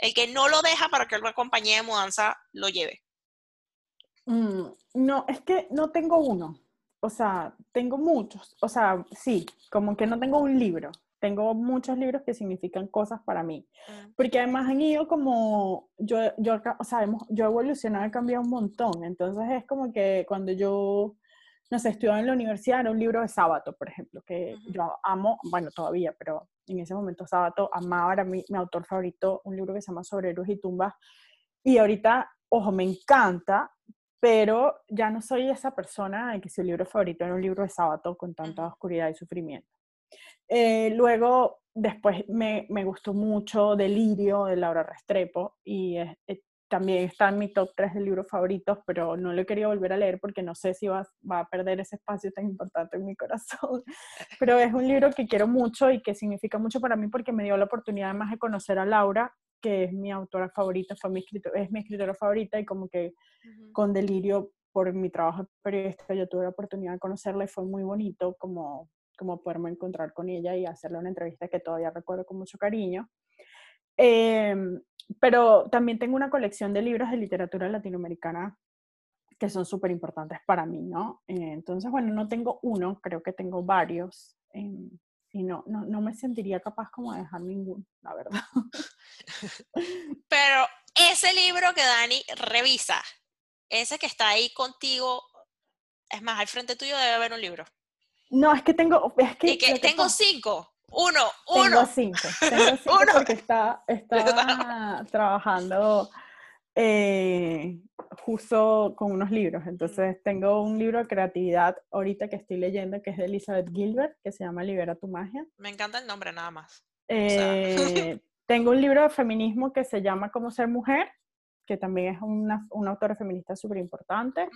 El que no lo deja para que la compañía de mudanza lo lleve. No, es que no tengo uno. O sea, tengo muchos. O sea, sí, como que no tengo un libro. Tengo muchos libros que significan cosas para mí. Porque además han ido como... Yo he evolucionado, he cambiado un montón. Entonces es como que cuando yo, no sé, estudiaba en la universidad, era un libro de Sábato, por ejemplo, que yo amo, bueno, todavía, pero en ese momento Sábato amaba, era mi autor favorito, un libro que se llama Sobre Héroes y Tumbas. Y ahorita, ojo, me encanta, pero ya no soy esa persona de que su libro favorito era un libro de Sábato con tanta oscuridad y sufrimiento. Luego, después me gustó mucho Delirio, de Laura Restrepo, y también está en mi top 3 de libros favoritos, pero no lo he querido volver a leer porque no sé si va a perder ese espacio tan importante en mi corazón. Pero es un libro que quiero mucho y que significa mucho para mí porque me dio la oportunidad además de conocer a Laura, que es mi autora favorita, es mi escritora favorita, y como que con Delirio, por mi trabajo de periodista, yo tuve la oportunidad de conocerla y fue muy bonito como poderme encontrar con ella y hacerle una entrevista que todavía recuerdo con mucho cariño. Pero también tengo una colección de libros de literatura latinoamericana que son súper importantes para mí, ¿no? Entonces, bueno, no tengo uno, creo que tengo varios, y no me sentiría capaz como de dejar ninguno, la verdad. Pero ese libro que Dani revisa, ese que está ahí contigo, es más, al frente tuyo debe haber un libro. No, es que tengo... tengo 5. Uno. Tengo cinco porque está trabajando justo con unos libros. Entonces tengo un libro de creatividad ahorita que estoy leyendo que es de Elizabeth Gilbert, que se llama Libera tu magia. Me encanta el nombre nada más. Tengo un libro de feminismo que se llama Cómo ser mujer, que también es una autora feminista súper importante.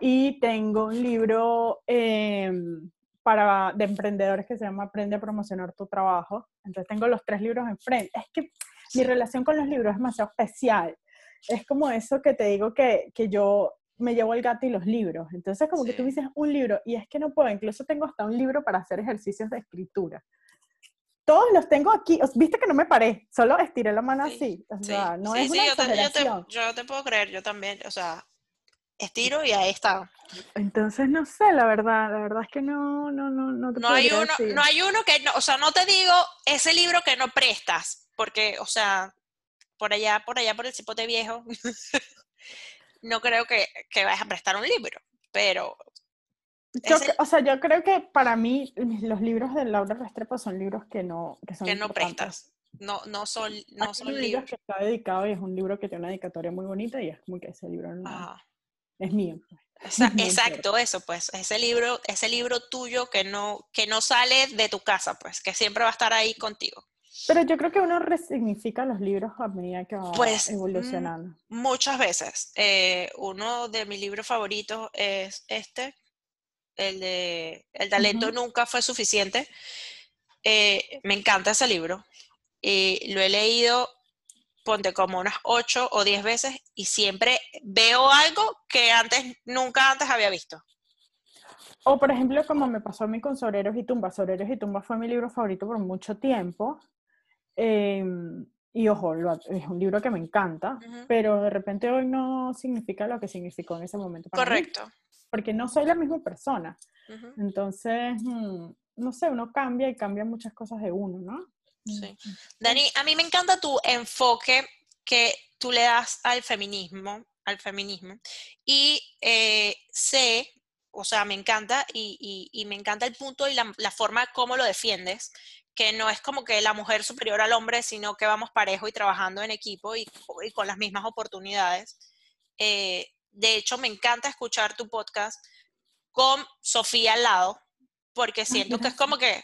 Y tengo un libro de emprendedores que se llama Aprende a promocionar tu trabajo. Entonces tengo los 3 libros enfrente. Es que mi relación con los libros es demasiado especial. Es como eso que te digo que yo me llevo el gato y los libros. Entonces como que tú dices un libro y es que no puedo. Incluso tengo hasta un libro para hacer ejercicios de escritura. Todos los tengo aquí. Viste que no me paré. Solo estiré la mano así. O sea, no es una exageración. Yo te puedo creer. Yo también. O sea... estiro y ahí está. Entonces no sé, la verdad es que no te puedo decir. No hay uno que, no te digo ese libro que no prestas, porque, o sea, por allá por el cipote viejo, no creo que vayas a prestar un libro, pero... yo creo que para mí los libros de Laura Restrepo son libros que no prestas. No son libros que está dedicado y es un libro que tiene una dedicatoria muy bonita y es como que ese libro no... Ajá. Es mío. Exacto, eso pues, ese libro tuyo que no sale de tu casa, pues, que siempre va a estar ahí contigo. Pero yo creo que uno resignifica los libros a medida que va evolucionando. Muchas veces. Uno de mis libros favoritos es el de El talento nunca fue suficiente. Me encanta ese libro. Lo he leído ponte como unas 8 o 10 veces y siempre veo algo que nunca antes había visto. O por ejemplo, como me pasó a mí con Sobre Héroes y Tumbas. Sobre Héroes y Tumbas fue mi libro favorito por mucho tiempo. Y ojo, es un libro que me encanta, pero de repente hoy no significa lo que significó en ese momento para mí. Porque no soy la misma persona. Entonces, no sé, uno cambia y cambian muchas cosas de uno, ¿no? Sí. Dani, a mí me encanta tu enfoque que tú le das al feminismo y me encanta y me encanta el punto y la forma como lo defiendes, que no es como que la mujer superior al hombre, sino que vamos parejo y trabajando en equipo y con las mismas oportunidades. De hecho, me encanta escuchar tu podcast con Sofía al lado, porque siento que es como que...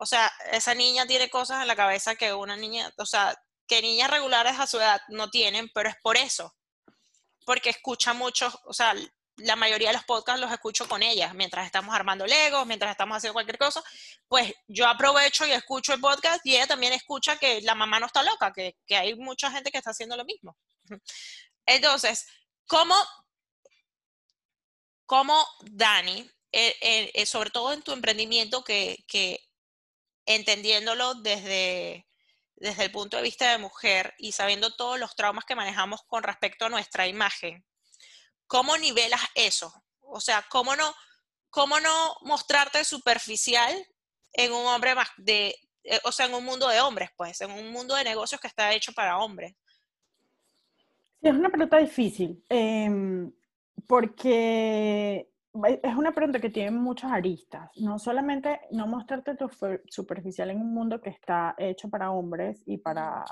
O sea, esa niña tiene cosas en la cabeza que una niña, o sea, que niñas regulares a su edad no tienen, pero es por eso. Porque escucha muchos, o sea, la mayoría de los podcasts los escucho con ellas, mientras estamos armando Legos, mientras estamos haciendo cualquier cosa, pues yo aprovecho y escucho el podcast y ella también escucha que la mamá no está loca, que hay mucha gente que está haciendo lo mismo. Entonces, ¿cómo Dani, sobre todo en tu emprendimiento que entendiéndolo desde el punto de vista de mujer y sabiendo todos los traumas que manejamos con respecto a nuestra imagen, ¿cómo nivelas eso? O sea, ¿cómo no mostrarte superficial en un hombre o sea, en un mundo de hombres, pues, en un mundo de negocios que está hecho para hombres. Sí, es una pregunta difícil, porque es una pregunta que tiene muchas aristas. No solamente no mostrarte tu superficial en un mundo que está hecho para hombres y para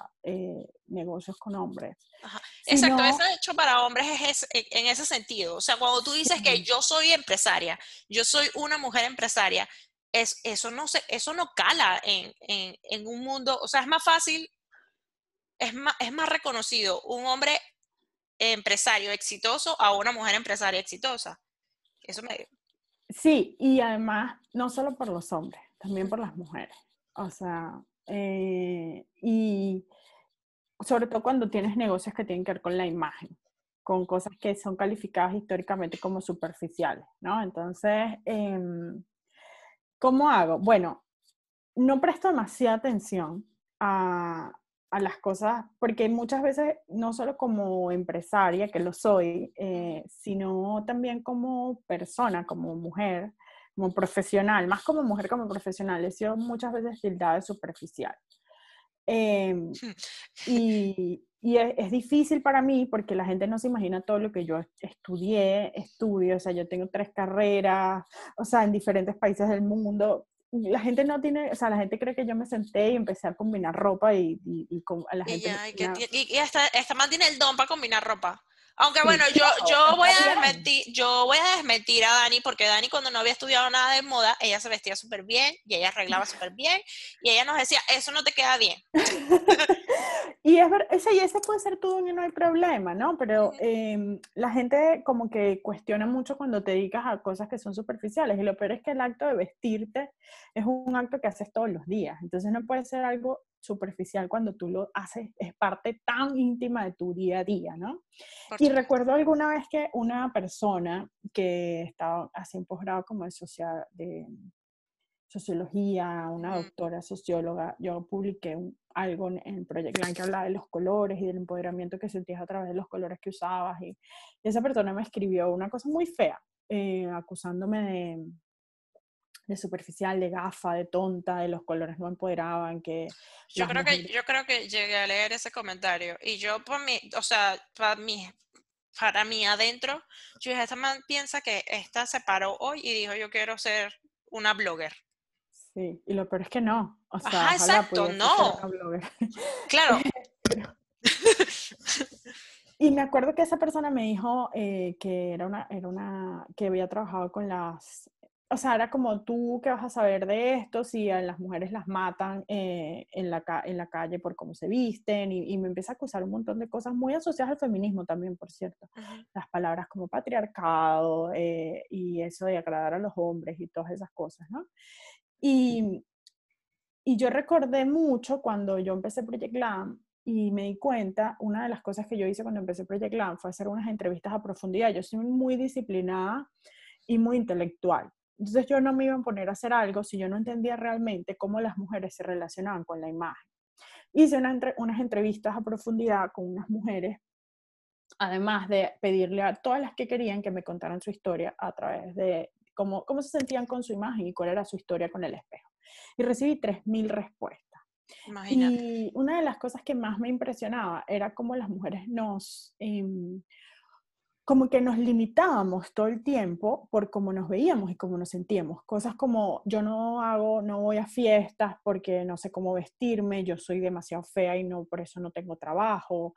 negocios con hombres. Ajá. Exacto, sino... eso hecho para hombres es en ese sentido. O sea, cuando tú dices que yo soy empresaria, yo soy una mujer empresaria, eso no cala en un mundo. O sea, es más fácil, es más reconocido un hombre empresario exitoso a una mujer empresaria exitosa. Eso me... Sí, y además, no solo por los hombres, también por las mujeres. O sea, y sobre todo cuando tienes negocios que tienen que ver con la imagen, con cosas que son calificadas históricamente como superficiales, ¿no? Entonces, ¿cómo hago? Bueno, no presto demasiada atención a las cosas, porque muchas veces, no solo como empresaria, que lo soy, sino también como persona, como mujer, como profesional, más como mujer, como profesional, he sido muchas veces tildada de superficial. Y es difícil para mí, porque la gente no se imagina todo lo que yo estudio, o sea, yo tengo 3 carreras, o sea, en diferentes países del mundo. La gente no tiene, o sea, la gente cree que yo me senté y empecé a combinar ropa y con la gente. Y esta man tiene el don para combinar ropa. Aunque sí, bueno, yo voy a desmentir a Dani, porque Dani, cuando no había estudiado nada de moda, ella se vestía súper bien y ella arreglaba súper bien y ella nos decía, eso no te queda bien. Y es verdad, ese puede ser tu don y no hay problema, ¿no? Pero la gente como que cuestiona mucho cuando te dedicas a cosas que son superficiales, y lo peor es que el acto de vestirte es un acto que haces todos los días, entonces no puede ser algo superficial cuando tú lo haces, es parte tan íntima de tu día a día, ¿no? Y recuerdo alguna vez que una persona que estaba así en posgrado como de sociología, una doctora socióloga, yo publiqué algo en Project Glam que hablaba de los colores y del empoderamiento que sentías a través de los colores que usabas, y esa persona me escribió una cosa muy fea, acusándome de superficial, de gafa, de tonta, de los colores no empoderaban, que... Yo creo que llegué a leer ese comentario, y yo, para mí adentro, yo dije, esta man piensa que esta se paró hoy y dijo, yo quiero ser una blogger. Sí, y lo peor es que no. O sea, ajá, exacto, no. Claro. Y me acuerdo que esa persona me dijo que que había trabajado con las... O sea, era como, tú qué vas a saber de esto si a las mujeres las matan en la calle por cómo se visten, y me empieza a acusar un montón de cosas muy asociadas al feminismo también, por cierto. Las palabras como patriarcado y eso de agradar a los hombres y todas esas cosas, ¿no? Y yo recordé mucho cuando yo empecé Project Glam, y me di cuenta, una de las cosas que yo hice cuando empecé Project Glam fue hacer unas entrevistas a profundidad. Yo soy muy disciplinada y muy intelectual. Entonces yo no me iba a poner a hacer algo si yo no entendía realmente cómo las mujeres se relacionaban con la imagen. Hice unas entrevistas a profundidad con unas mujeres, además de pedirle a todas las que querían que me contaran su historia a través de cómo se sentían con su imagen y cuál era su historia con el espejo. Y recibí 3.000 respuestas. Imagínate. Y una de las cosas que más me impresionaba era cómo las mujeres como que nos limitábamos todo el tiempo por cómo nos veíamos y cómo nos sentíamos. Cosas como, yo no voy a fiestas porque no sé cómo vestirme, yo soy demasiado fea y por eso no tengo trabajo,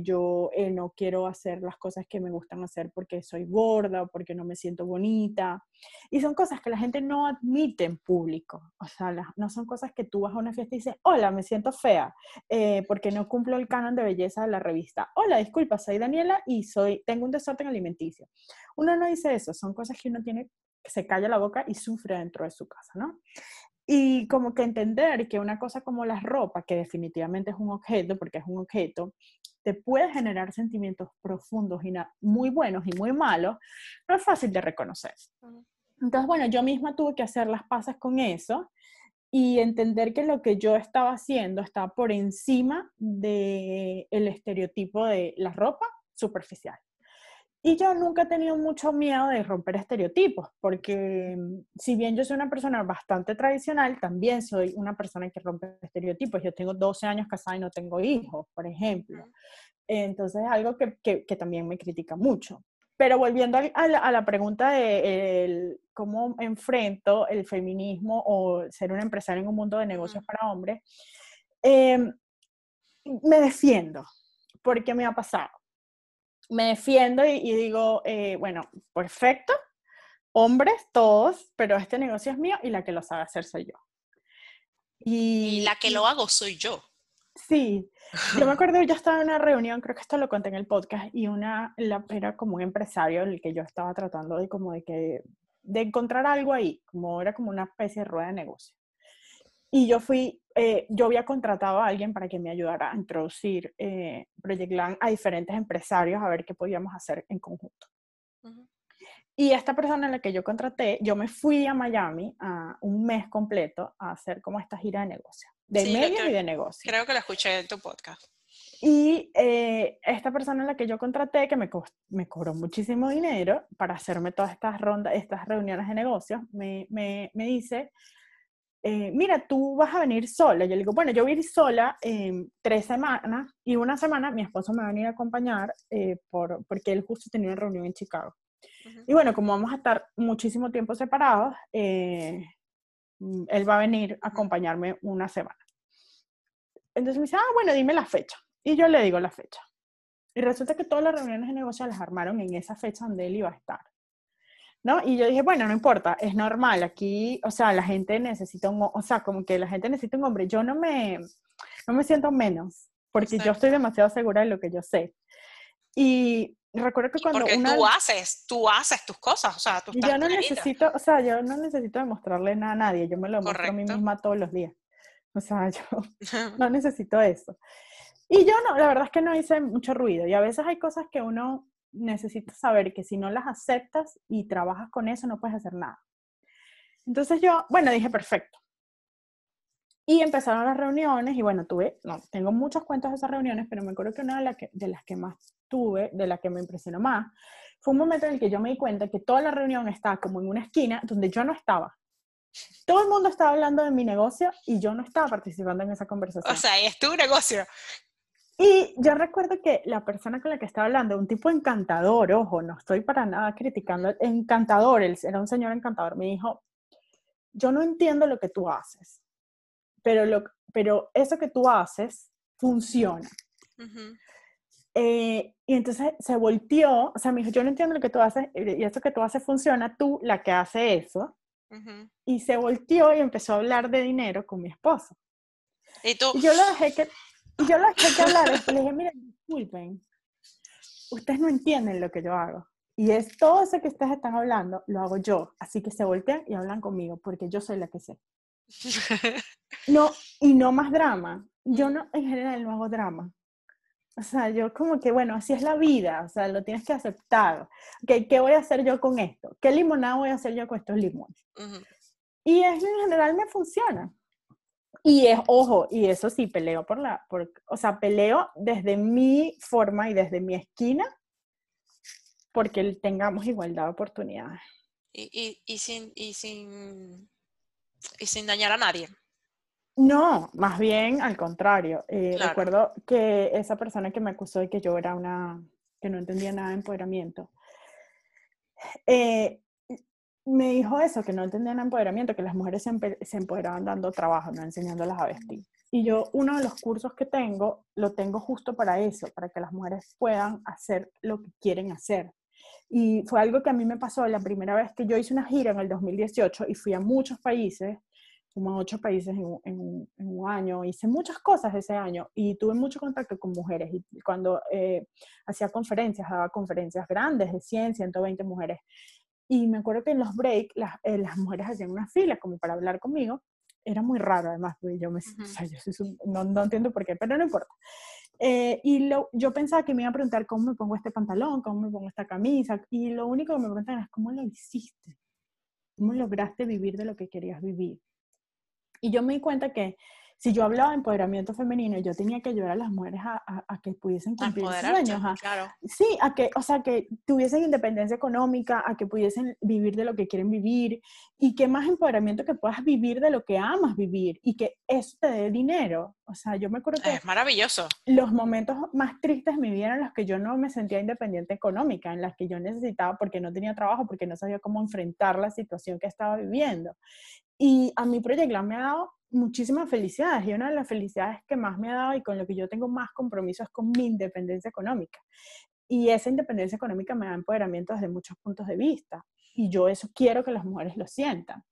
yo no quiero hacer las cosas que me gustan hacer porque soy gorda o porque no me siento bonita. Y son cosas que la gente no admite en público. O sea, no son cosas que tú vas a una fiesta y dices, hola, me siento fea, porque no cumplo el canon de belleza de la revista. Hola, disculpa, soy Daniela y tengo un desorden alimenticio. Uno no dice eso, son cosas que uno tiene, que se calla la boca y sufre dentro de su casa, ¿no? Y como que entender que una cosa como la ropa, que definitivamente es un objeto, porque es un objeto, te puede generar sentimientos profundos y muy buenos y muy malos, no es fácil de reconocer. Entonces, bueno, yo misma tuve que hacer las paces con eso y entender que lo que yo estaba haciendo estaba por encima del estereotipo de la ropa superficial. Y yo nunca he tenido mucho miedo de romper estereotipos, porque si bien yo soy una persona bastante tradicional, también soy una persona que rompe estereotipos. Yo tengo 12 años casada y no tengo hijos, por ejemplo. Entonces es algo que también me critica mucho. Pero volviendo a la pregunta de cómo enfrento el feminismo o ser una empresaria en un mundo de negocios para hombres, me defiendo, porque me ha pasado. Me defiendo y digo, bueno, perfecto, hombres, todos, pero este negocio es mío y la que lo sabe hacer soy yo. Y la que lo hago soy yo. Sí, yo me acuerdo, yo estaba en una reunión, creo que esto lo conté en el podcast, y era como un empresario en el que yo estaba tratando de encontrar algo ahí, como era como una especie de rueda de negocio. Y yo había contratado a alguien para que me ayudara a introducir Project Glam a diferentes empresarios a ver qué podíamos hacer en conjunto. Uh-huh. Y esta persona en la que yo contraté, yo me fui a Miami a un mes completo a hacer como esta gira de negocio, de medio y de negocio. Creo que la escuché en tu podcast. Y esta persona en la que yo contraté, que me cobró muchísimo dinero para hacerme todas estas rondas, estas reuniones de negocios, me dice... mira, tú vas a venir sola. Yo le digo, bueno, yo voy a ir sola 3 semanas y una semana mi esposo me va a venir a acompañar porque él justo tenía una reunión en Chicago. Uh-huh. Y bueno, como vamos a estar muchísimo tiempo separados, él va a venir a acompañarme una semana. Entonces me dice, bueno, dime la fecha. Y yo le digo la fecha. Y resulta que todas las reuniones de negocio las armaron en esa fecha donde él iba a estar, ¿no? Y yo dije, bueno, no importa, es normal, aquí, o sea, la gente necesita un hombre, yo no me siento menos, porque yo estoy demasiado segura de lo que yo sé. Y recuerdo que tú haces tus cosas, o sea, tú estás yo no necesito demostrarle nada a nadie, yo me lo demuestro a mí misma todos los días. O sea, yo no necesito eso. Y yo no, la verdad es que no hice mucho ruido, y a veces hay cosas que uno necesitas saber que si no las aceptas y trabajas con eso, no puedes hacer nada. Entonces yo, bueno, dije perfecto. Y empezaron las reuniones y bueno, tengo muchos cuentos de esas reuniones, pero me acuerdo que una de las que más tuve, de la que me impresionó más, fue un momento en el que yo me di cuenta que toda la reunión estaba como en una esquina donde yo no estaba. Todo el mundo estaba hablando de mi negocio y yo no estaba participando en esa conversación. O sea, es tu negocio. Y yo recuerdo que la persona con la que estaba hablando, un tipo encantador, ojo, no estoy para nada criticando, encantador, él era un señor encantador, me dijo, yo no entiendo lo que tú haces, pero eso que tú haces funciona. Uh-huh. Y entonces se volteó, o sea, me dijo, yo no entiendo lo que tú haces, y eso que tú haces funciona, tú la que hace eso. Uh-huh. Y se volteó y empezó a hablar de dinero con mi esposo. ¿Y tú? Y yo lo dejé que... Y yo les dejé hablar, le dije, miren, disculpen, ustedes no entienden lo que yo hago. Y es todo eso que ustedes están hablando, lo hago yo. Así que se voltean y hablan conmigo, porque yo soy la que sé. No, y no más drama. Yo no, en general no hago drama. O sea, yo como que, bueno, así es la vida, o sea, lo tienes que aceptar. Okay, ¿qué voy a hacer yo con esto? ¿Qué limonada voy a hacer yo con estos limones? Uh-huh. Y en general me funciona. Y es, ojo, y eso sí, peleo o sea, peleo desde mi forma y desde mi esquina porque tengamos igualdad de oportunidades. Y sin dañar a nadie. No, más bien al contrario. Claro. Recuerdo que esa persona que me acusó de que yo era que no entendía nada de empoderamiento, me dijo eso, que no entendían empoderamiento, que las mujeres se empoderaban dando trabajo, no enseñándolas a vestir. Y yo, uno de los cursos que tengo, lo tengo justo para eso, para que las mujeres puedan hacer lo que quieren hacer. Y fue algo que a mí me pasó la primera vez que yo hice una gira en el 2018 y fui a muchos países, como a 8 países en un año, hice muchas cosas ese año y tuve mucho contacto con mujeres. Y cuando hacía conferencias, daba conferencias grandes de 100, 120 mujeres. Y me acuerdo que en los breaks las mujeres hacían una fila como para hablar conmigo. Era muy raro además, porque yo, uh-huh. o sea, yo no entiendo por qué, pero no importa. Yo pensaba que me iban a preguntar cómo me pongo este pantalón, cómo me pongo esta camisa. Y lo único que me preguntan es cómo lo hiciste. ¿Cómo lograste vivir de lo que querías vivir? Y yo me di cuenta que Si yo hablaba de empoderamiento femenino, yo tenía que ayudar a las mujeres a que pudiesen cumplir sus sueños. Claro. Sí, a que, o sea, que tuviesen independencia económica, a que pudiesen vivir de lo que quieren vivir. Y qué más empoderamiento que puedas vivir de lo que amas vivir y que eso te dé dinero. O sea, yo me acuerdo que... Es maravilloso. Los momentos más tristes de mi vida eran los que yo no me sentía independiente económica, en las que yo necesitaba porque no tenía trabajo, porque no sabía cómo enfrentar la situación que estaba viviendo. Y a mí Project Glam me ha dado muchísimas felicidades, y una de las felicidades que más me ha dado y con lo que yo tengo más compromiso es con mi independencia económica, y esa independencia económica me da empoderamiento desde muchos puntos de vista, y yo eso quiero que las mujeres lo sientan.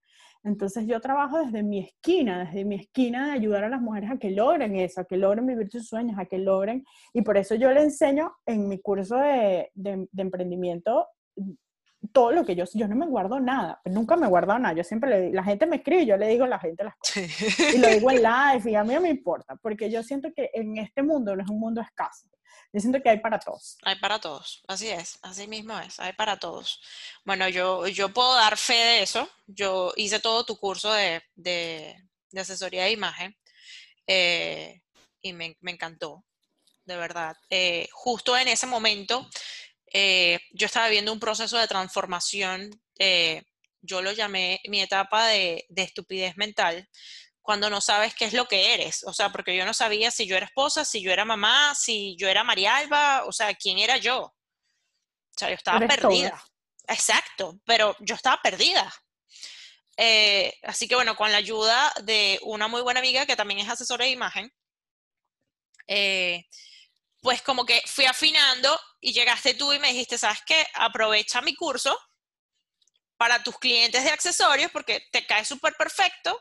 Entonces yo trabajo desde mi esquina de ayudar a las mujeres a que logren eso, a que logren vivir sus sueños, a que logren, y por eso yo le enseño en mi curso de emprendimiento todo lo que yo no me guardo nada, nunca me he guardado nada, yo siempre la gente me escribe y yo le digo a la gente las cosas, sí. Y lo digo en live, y a mí no me importa, porque yo siento que en este mundo no es un mundo escaso, yo siento que hay para todos. Hay para todos, así es, así mismo es, hay para todos. Bueno, yo puedo dar fe de eso, yo hice todo tu curso de asesoría de imagen, y me encantó, de verdad. Justo en ese momento... yo estaba viviendo un proceso de transformación, yo lo llamé mi etapa de estupidez mental, cuando no sabes qué es lo que eres, o sea, porque yo no sabía si yo era esposa, si yo era mamá, si yo era María Alba, o sea, ¿quién era yo? O sea, yo estaba perdida. Toda. Exacto, pero yo estaba perdida. Así que bueno, con la ayuda de una muy buena amiga que también es asesora de imagen, pues como que fui afinando y llegaste tú y me dijiste, ¿sabes qué? Aprovecha mi curso para tus clientes de accesorios porque te cae súper perfecto.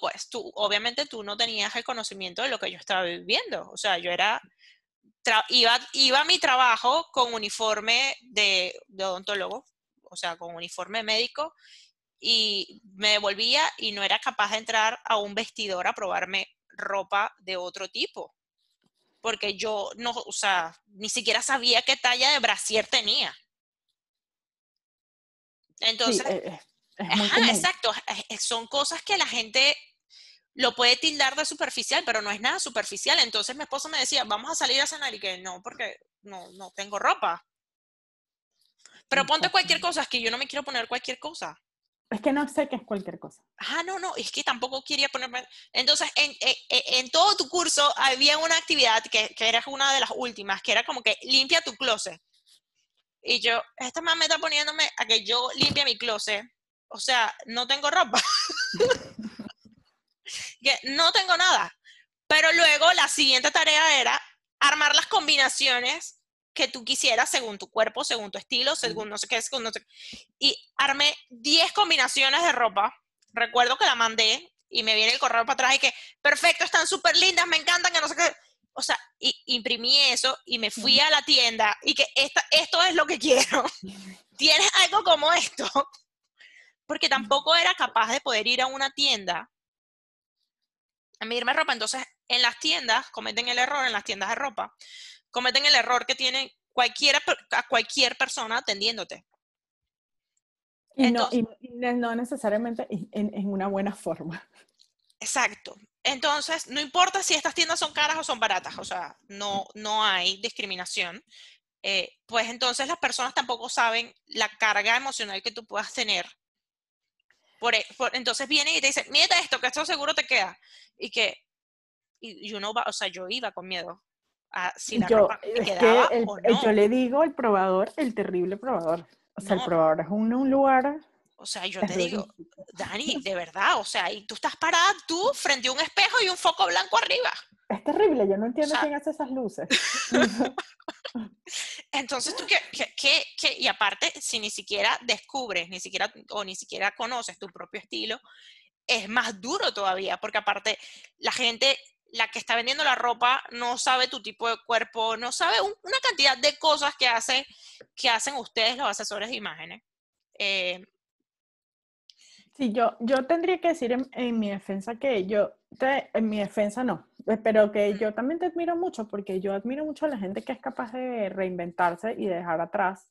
Pues tú, obviamente tú no tenías el conocimiento de lo que yo estaba viviendo. O sea, yo era, iba a mi trabajo con uniforme de odontólogo, o sea, con uniforme médico, y me devolvía y no era capaz de entrar a un vestidor a probarme ropa de otro tipo, porque yo no, o sea, ni siquiera sabía qué talla de brasier tenía. Entonces, sí, es muy común. Exacto, son cosas que la gente lo puede tildar de superficial, pero no es nada superficial. Entonces mi esposo me decía, vamos a salir a cenar, y que no, porque no tengo ropa. Pero ponte cualquier cosa, es que yo no me quiero poner cualquier cosa. Es que no sé qué es cualquier cosa. No, es que tampoco quería ponerme... Entonces, en todo tu curso había una actividad que era una de las últimas, que era como que limpia tu closet. Y yo, esta mamá me está poniéndome a que yo limpie mi closet. O sea, no tengo ropa. Que no tengo nada. Pero luego la siguiente tarea era armar las combinaciones que tú quisieras, según tu cuerpo, según tu estilo, según no sé qué, según no sé qué. Y armé 10 combinaciones de ropa. Recuerdo que la mandé y me viene el correo para atrás y que, perfecto, están súper lindas, me encantan, que no sé qué. O sea, imprimí eso y me fui a la tienda y que esto es lo que quiero. ¿Tienes algo como esto? Porque tampoco era capaz de poder ir a una tienda a medirme ropa. Entonces, en las tiendas, cometen el error, en las tiendas de ropa, cometen el error que tienen cualquier persona atendiéndote. Entonces, no necesariamente en una buena forma. Exacto. Entonces, no importa si estas tiendas son caras o son baratas, o sea, no hay discriminación. Pues entonces las personas tampoco saben la carga emocional que tú puedas tener. Entonces vienen y te dicen, mira esto, que esto seguro te queda. Y uno va, o sea, yo iba con miedo. Si la ropa me quedaba o no. Yo le digo el probador, el terrible probador. O sea, no. El probador es un lugar... O sea, yo te digo, Dani, de verdad, o sea, y tú estás parada tú frente a un espejo y un foco blanco arriba. Es terrible, yo no entiendo, o sea, quién hace esas luces. Entonces tú, ¿qué? Y aparte, si ni siquiera descubres, ni siquiera conoces tu propio estilo, es más duro todavía, porque aparte la gente... La que está vendiendo la ropa no sabe tu tipo de cuerpo, no sabe una cantidad de cosas que hacen ustedes los asesores de imágenes. Sí, yo tendría que decir en mi defensa que en mi defensa no, pero que yo también te admiro mucho, porque yo admiro mucho a la gente que es capaz de reinventarse y de dejar atrás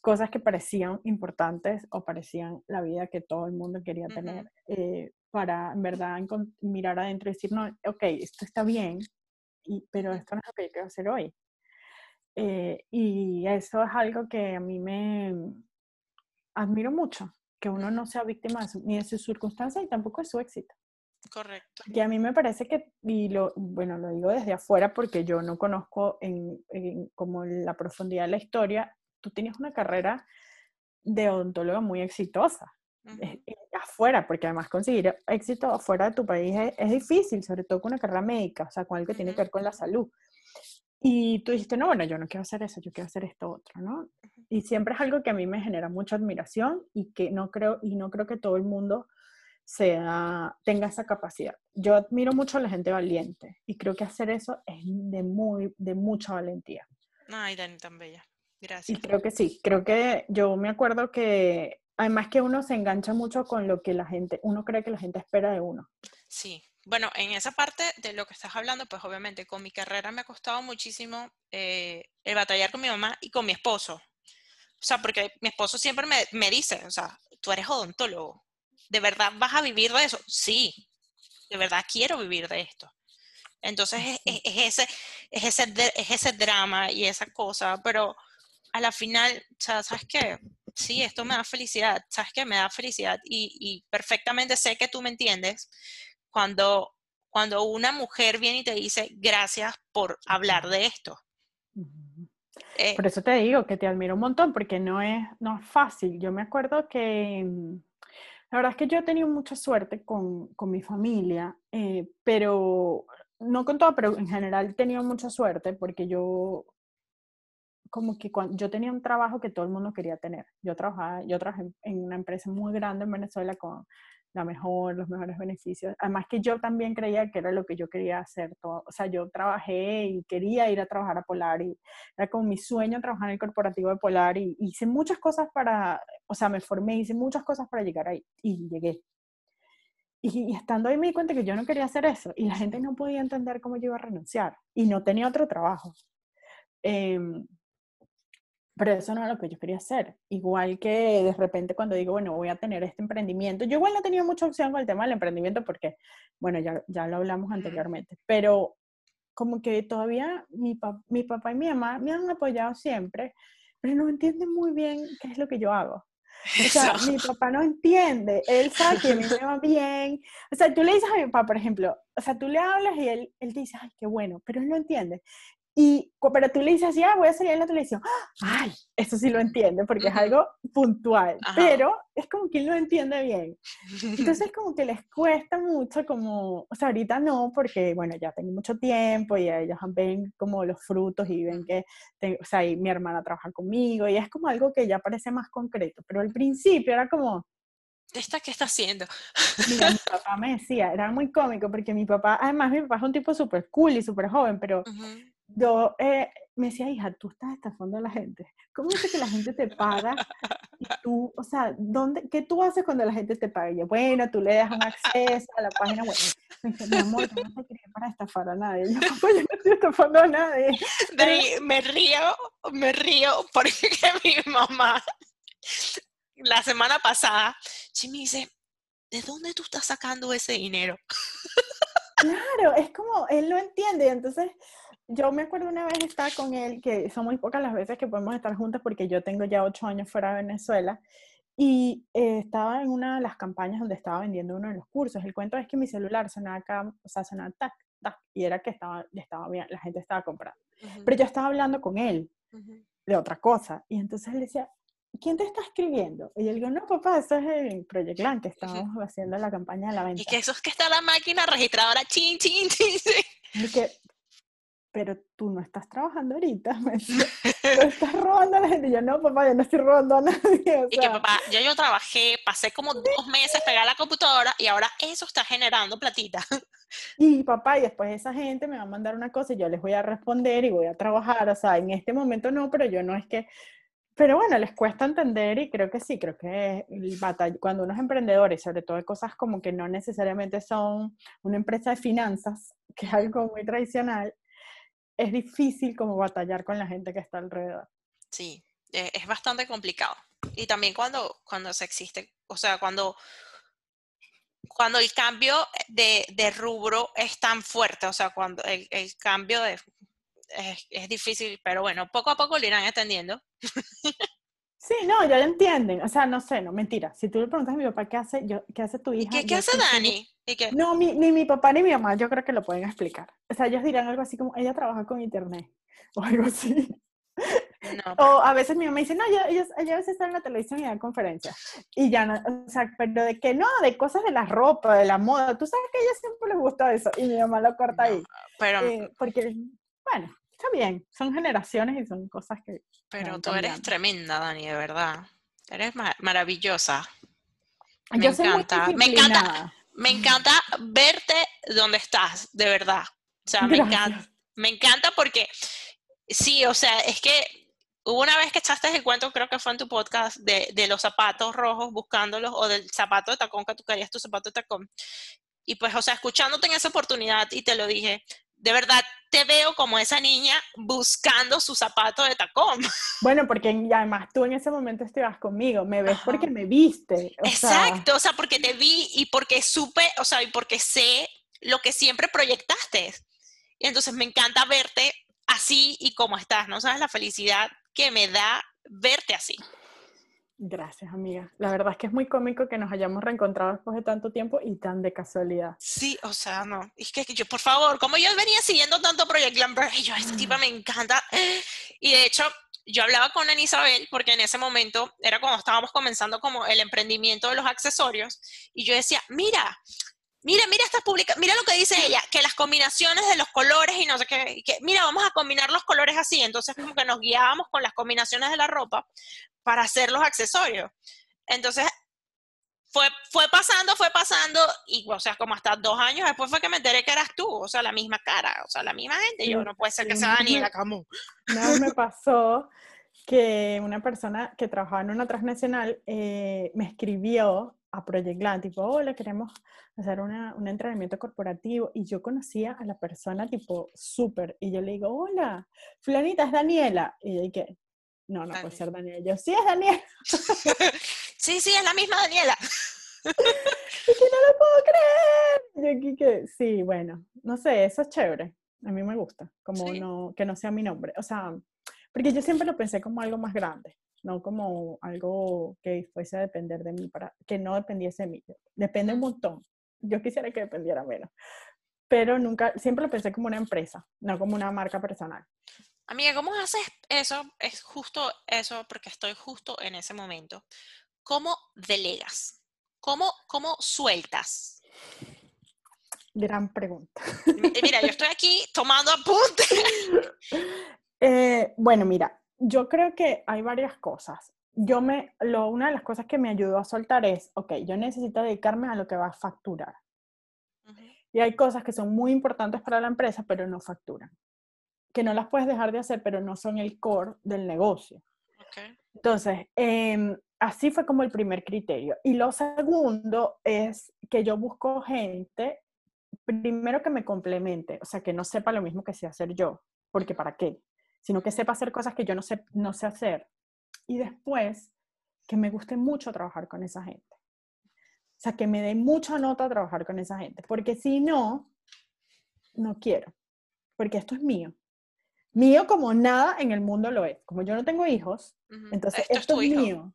cosas que parecían importantes o parecían la vida que todo el mundo quería tener. para, en verdad, mirar adentro y decir, no, ok, esto está bien, pero esto no es lo que yo quiero hacer hoy. Y eso es algo que a mí me admiro mucho, que uno no sea víctima ni de sus circunstancias y tampoco de su éxito. Correcto. Y a mí me parece que, y lo digo desde afuera porque yo no conozco como la profundidad de la historia, tú tienes una carrera de odontóloga muy exitosa. Afuera, porque además conseguir éxito afuera de tu país es difícil, sobre todo con una carrera médica, o sea, con algo que tiene que ver con la salud. Y tú dijiste, no, bueno, yo no quiero hacer eso, yo quiero hacer esto otro, ¿no? Y siempre es algo que a mí me genera mucha admiración y que no creo que todo el mundo tenga esa capacidad. Yo admiro mucho a la gente valiente y creo que hacer eso es de mucha valentía. Ay, Dani, tan bella. Gracias. Y creo que sí, creo que yo me acuerdo que además que uno se engancha mucho con lo que uno cree que la gente espera de uno. Sí, bueno, en esa parte de lo que estás hablando, pues obviamente con mi carrera me ha costado muchísimo el batallar con mi mamá y con mi esposo. O sea, porque mi esposo siempre me dice, o sea, tú eres odontólogo, ¿de verdad vas a vivir de eso? Sí, de verdad quiero vivir de esto. Entonces es ese drama y esa cosa, pero a la final, o sea, ¿sabes qué? Sí, esto me da felicidad, ¿sabes qué? Me da felicidad y perfectamente sé que tú me entiendes cuando una mujer viene y te dice gracias por hablar de esto. Por eso te digo que te admiro un montón porque no es fácil. Yo me acuerdo que la verdad es que yo he tenido mucha suerte con mi familia, pero no con todo, pero en general he tenido mucha suerte porque yo como que cuando yo tenía un trabajo que todo el mundo quería tener. Yo trabajé en una empresa muy grande en Venezuela con los mejores beneficios. Además que yo también creía que era lo que yo quería hacer todo. O sea, yo trabajé y quería ir a trabajar a Polar y era como mi sueño trabajar en el corporativo de Polar y hice muchas cosas me formé, hice muchas cosas para llegar ahí y llegué. Y estando ahí me di cuenta que yo no quería hacer eso y la gente no podía entender cómo yo iba a renunciar y no tenía otro trabajo. Pero eso no era lo que yo quería hacer. Igual que de repente cuando digo, bueno, voy a tener este emprendimiento. Yo igual no tenía mucha opción con el tema del emprendimiento porque, bueno, ya lo hablamos anteriormente. Pero como que todavía mi papá y mi mamá me han apoyado siempre, pero no entienden muy bien qué es lo que yo hago. O sea, mi papá no entiende. Él sabe que a mí me va bien. O sea, tú le dices a mi papá, por ejemplo, o sea, tú le hablas y él te dice, ay, qué bueno, pero él no entiende. Pero tú le dices así, voy a salir en la televisión. ¡Ay! Eso sí lo entiende, porque es algo puntual. Ajá. Pero es como que él lo entiende bien. Entonces como que les cuesta mucho, como, o sea, ahorita no, porque, bueno, ya tengo mucho tiempo y ellos ven como los frutos y ven que, y mi hermana trabaja conmigo y es como algo que ya parece más concreto. Pero al principio era como... ¿Qué está haciendo? Mira, mi papá me decía, era muy cómico, porque mi papá es un tipo súper cool y súper joven, pero... Uh-huh. Yo me decía, hija, tú estás estafando a la gente. ¿Cómo es que la gente te paga? Y tú, o sea, ¿qué tú haces cuando la gente te paga? Y yo, bueno, tú le das un acceso a la página web. Me dice, mi amor, yo no te creé para estafar a nadie. Yo, pues, yo no estoy estafando a nadie. Me río porque mi mamá, la semana pasada, sí me dice, ¿de dónde tú estás sacando ese dinero? Claro, es como, él lo entiende, entonces... Yo me acuerdo una vez estar con él, que son muy pocas las veces que podemos estar juntas porque yo tengo ya 8 años fuera de Venezuela y estaba en una de las campañas donde estaba vendiendo uno de los cursos. El cuento es que mi celular sonaba sonaba tac, tac, y era que estaba bien, la gente estaba comprando. Uh-huh. Pero yo estaba hablando con él de otra cosa y entonces él decía, ¿quién te está escribiendo? Y él dijo, no, papá, eso es el Project Glam que estábamos haciendo la campaña de la venta. Y que eso es que está la máquina registradora, chin, chin, chin, chin. Y que, pero tú no estás trabajando ahorita, me decía, tú estás robando a la gente. Y yo, no, papá, yo no estoy robando a nadie. O sea. Y que, papá, yo trabajé, pasé como 2 meses pegada a la computadora y ahora eso está generando platita. Y papá, y después esa gente me va a mandar una cosa y yo les voy a responder y voy a trabajar. O sea, en este momento no, pero yo no es que... Pero bueno, les cuesta entender y creo que sí, creo que cuando unos emprendedores, sobre todo de cosas como que no necesariamente son una empresa de finanzas, que es algo muy tradicional, es difícil como batallar con la gente que está alrededor. Sí, es bastante complicado. Y también cuando se existe, o sea, cuando cuando el cambio de rubro es tan fuerte, o sea, cuando el cambio es difícil, pero bueno, poco a poco lo irán entendiendo. Sí, no, ya lo entienden. O sea, no sé, no, mentira. Si tú le preguntas a mi papá qué hace tu hija... ¿Qué hace Dani? ¿Y qué? No, ni mi papá ni mi mamá yo creo que lo pueden explicar. O sea, ellos dirán algo así como, ella trabaja con internet, o algo así. No, pero... O a veces mi mamá dice, no, ella a veces está en la televisión y da conferencias. Y ya no, o sea, pero de que no, de cosas de la ropa, de la moda. Tú sabes que a ella siempre les gusta eso. Y mi mamá lo corta ahí. Pero... porque, bueno... Está bien, son generaciones y son cosas que... Pero tú eres tremenda, Dani, de verdad. Eres maravillosa. Me encanta verte donde estás, de verdad. O sea, me encanta porque... Sí, o sea, es que hubo una vez que echaste el cuento, creo que fue en tu podcast, de los zapatos rojos, buscándolos, o del zapato de tacón, que tú querías tu zapato de tacón. Y pues, o sea, escuchándote en esa oportunidad, y te lo dije... De verdad, te veo como esa niña buscando su zapato de tacón. Bueno, porque además tú en ese momento estabas conmigo, me ves. Ajá. Porque me viste. Exacto, o sea, porque te vi y porque supe, o sea, y porque sé lo que siempre proyectaste. Y entonces me encanta verte así y como estás, ¿no? ¿Sabes la felicidad que me da verte así? Gracias, amiga. La verdad es que es muy cómico que nos hayamos reencontrado después de tanto tiempo y tan de casualidad. Sí, o sea, no. Es que yo, por favor, como yo venía siguiendo tanto Project Glam, yo a esta tipa me encanta. Y de hecho, yo hablaba con Ana Isabel, porque en ese momento era cuando estábamos comenzando como el emprendimiento de los accesorios. Y yo decía, mira estas publicaciones, mira lo que dice ella, que las combinaciones de los colores y no sé qué, mira, vamos a combinar los colores así. Entonces como que nos guiábamos con las combinaciones de la ropa para hacer los accesorios. Entonces fue pasando, y o sea, como hasta 2 años después fue que me enteré que eras tú, o sea, la misma cara, o sea, la misma gente. Yo, no puede ser que sea Daniela Kammon. No, me pasó que una persona que trabajaba en una transnacional me escribió a Project Glam, tipo, hola, queremos hacer un entrenamiento corporativo, y yo conocía a la persona, tipo, súper, y yo le digo, hola, fulanita, ¿es Daniela? Y yo dije, no puede ser Daniela. Yo, sí, es Daniela. sí, es la misma Daniela. Y que no lo puedo creer. Yo dije, sí, bueno, no sé, eso es chévere, a mí me gusta, como sí. No, que no sea mi nombre, o sea, porque yo siempre lo pensé como algo más grande. No como algo que fuese a depender de mí, para que no dependiese de mí. Depende un montón. Yo quisiera que dependiera menos. Pero nunca, siempre lo pensé como una empresa, no como una marca personal. Amiga, ¿cómo haces eso? Es justo eso, porque estoy justo en ese momento. ¿Cómo delegas? ¿Cómo sueltas? Gran pregunta. Mira, yo estoy aquí tomando apuntes. Bueno, mira. Yo creo que hay varias cosas. Una de las cosas que me ayudó a soltar es, ok, yo necesito dedicarme a lo que va a facturar. Uh-huh. Y hay cosas que son muy importantes para la empresa, pero no facturan. Que no las puedes dejar de hacer, pero no son el core del negocio. Okay. Entonces, así fue como el primer criterio. Y lo segundo es que yo busco gente, primero que me complemente, o sea, que no sepa lo mismo que sé hacer yo, porque ¿para qué? Sino que sepa hacer cosas que yo no sé hacer. Y después, que me guste mucho trabajar con esa gente. O sea, que me dé mucha nota trabajar con esa gente. Porque si no, no quiero. Porque esto es mío. Mío como nada en el mundo lo es. Como yo no tengo hijos, uh-huh. Entonces esto es mío.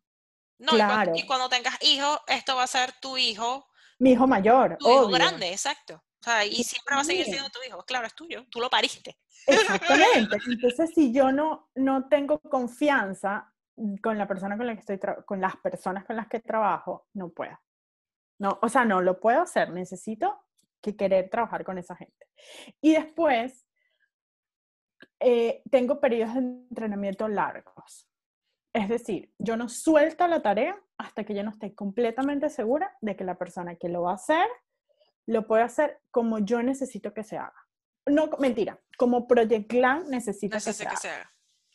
No, claro. Y cuando tengas hijos, esto va a ser tu hijo. Mi hijo mayor, tu obvio. Hijo grande, exacto. O sea, y siempre va a seguir siendo tu hijo. Claro, es tuyo. Tú lo pariste. Exactamente. Entonces, si yo no tengo confianza con la persona con la que estoy con las personas con las que trabajo, no puedo. No, o sea, no lo puedo hacer. Necesito querer trabajar con esa gente. Y después, tengo periodos de entrenamiento largos. Es decir, yo no suelto la tarea hasta que yo no esté completamente segura de que la persona que lo va a hacer lo puedo hacer como yo necesito que se haga. No, mentira, como Project Glam necesito que se haga.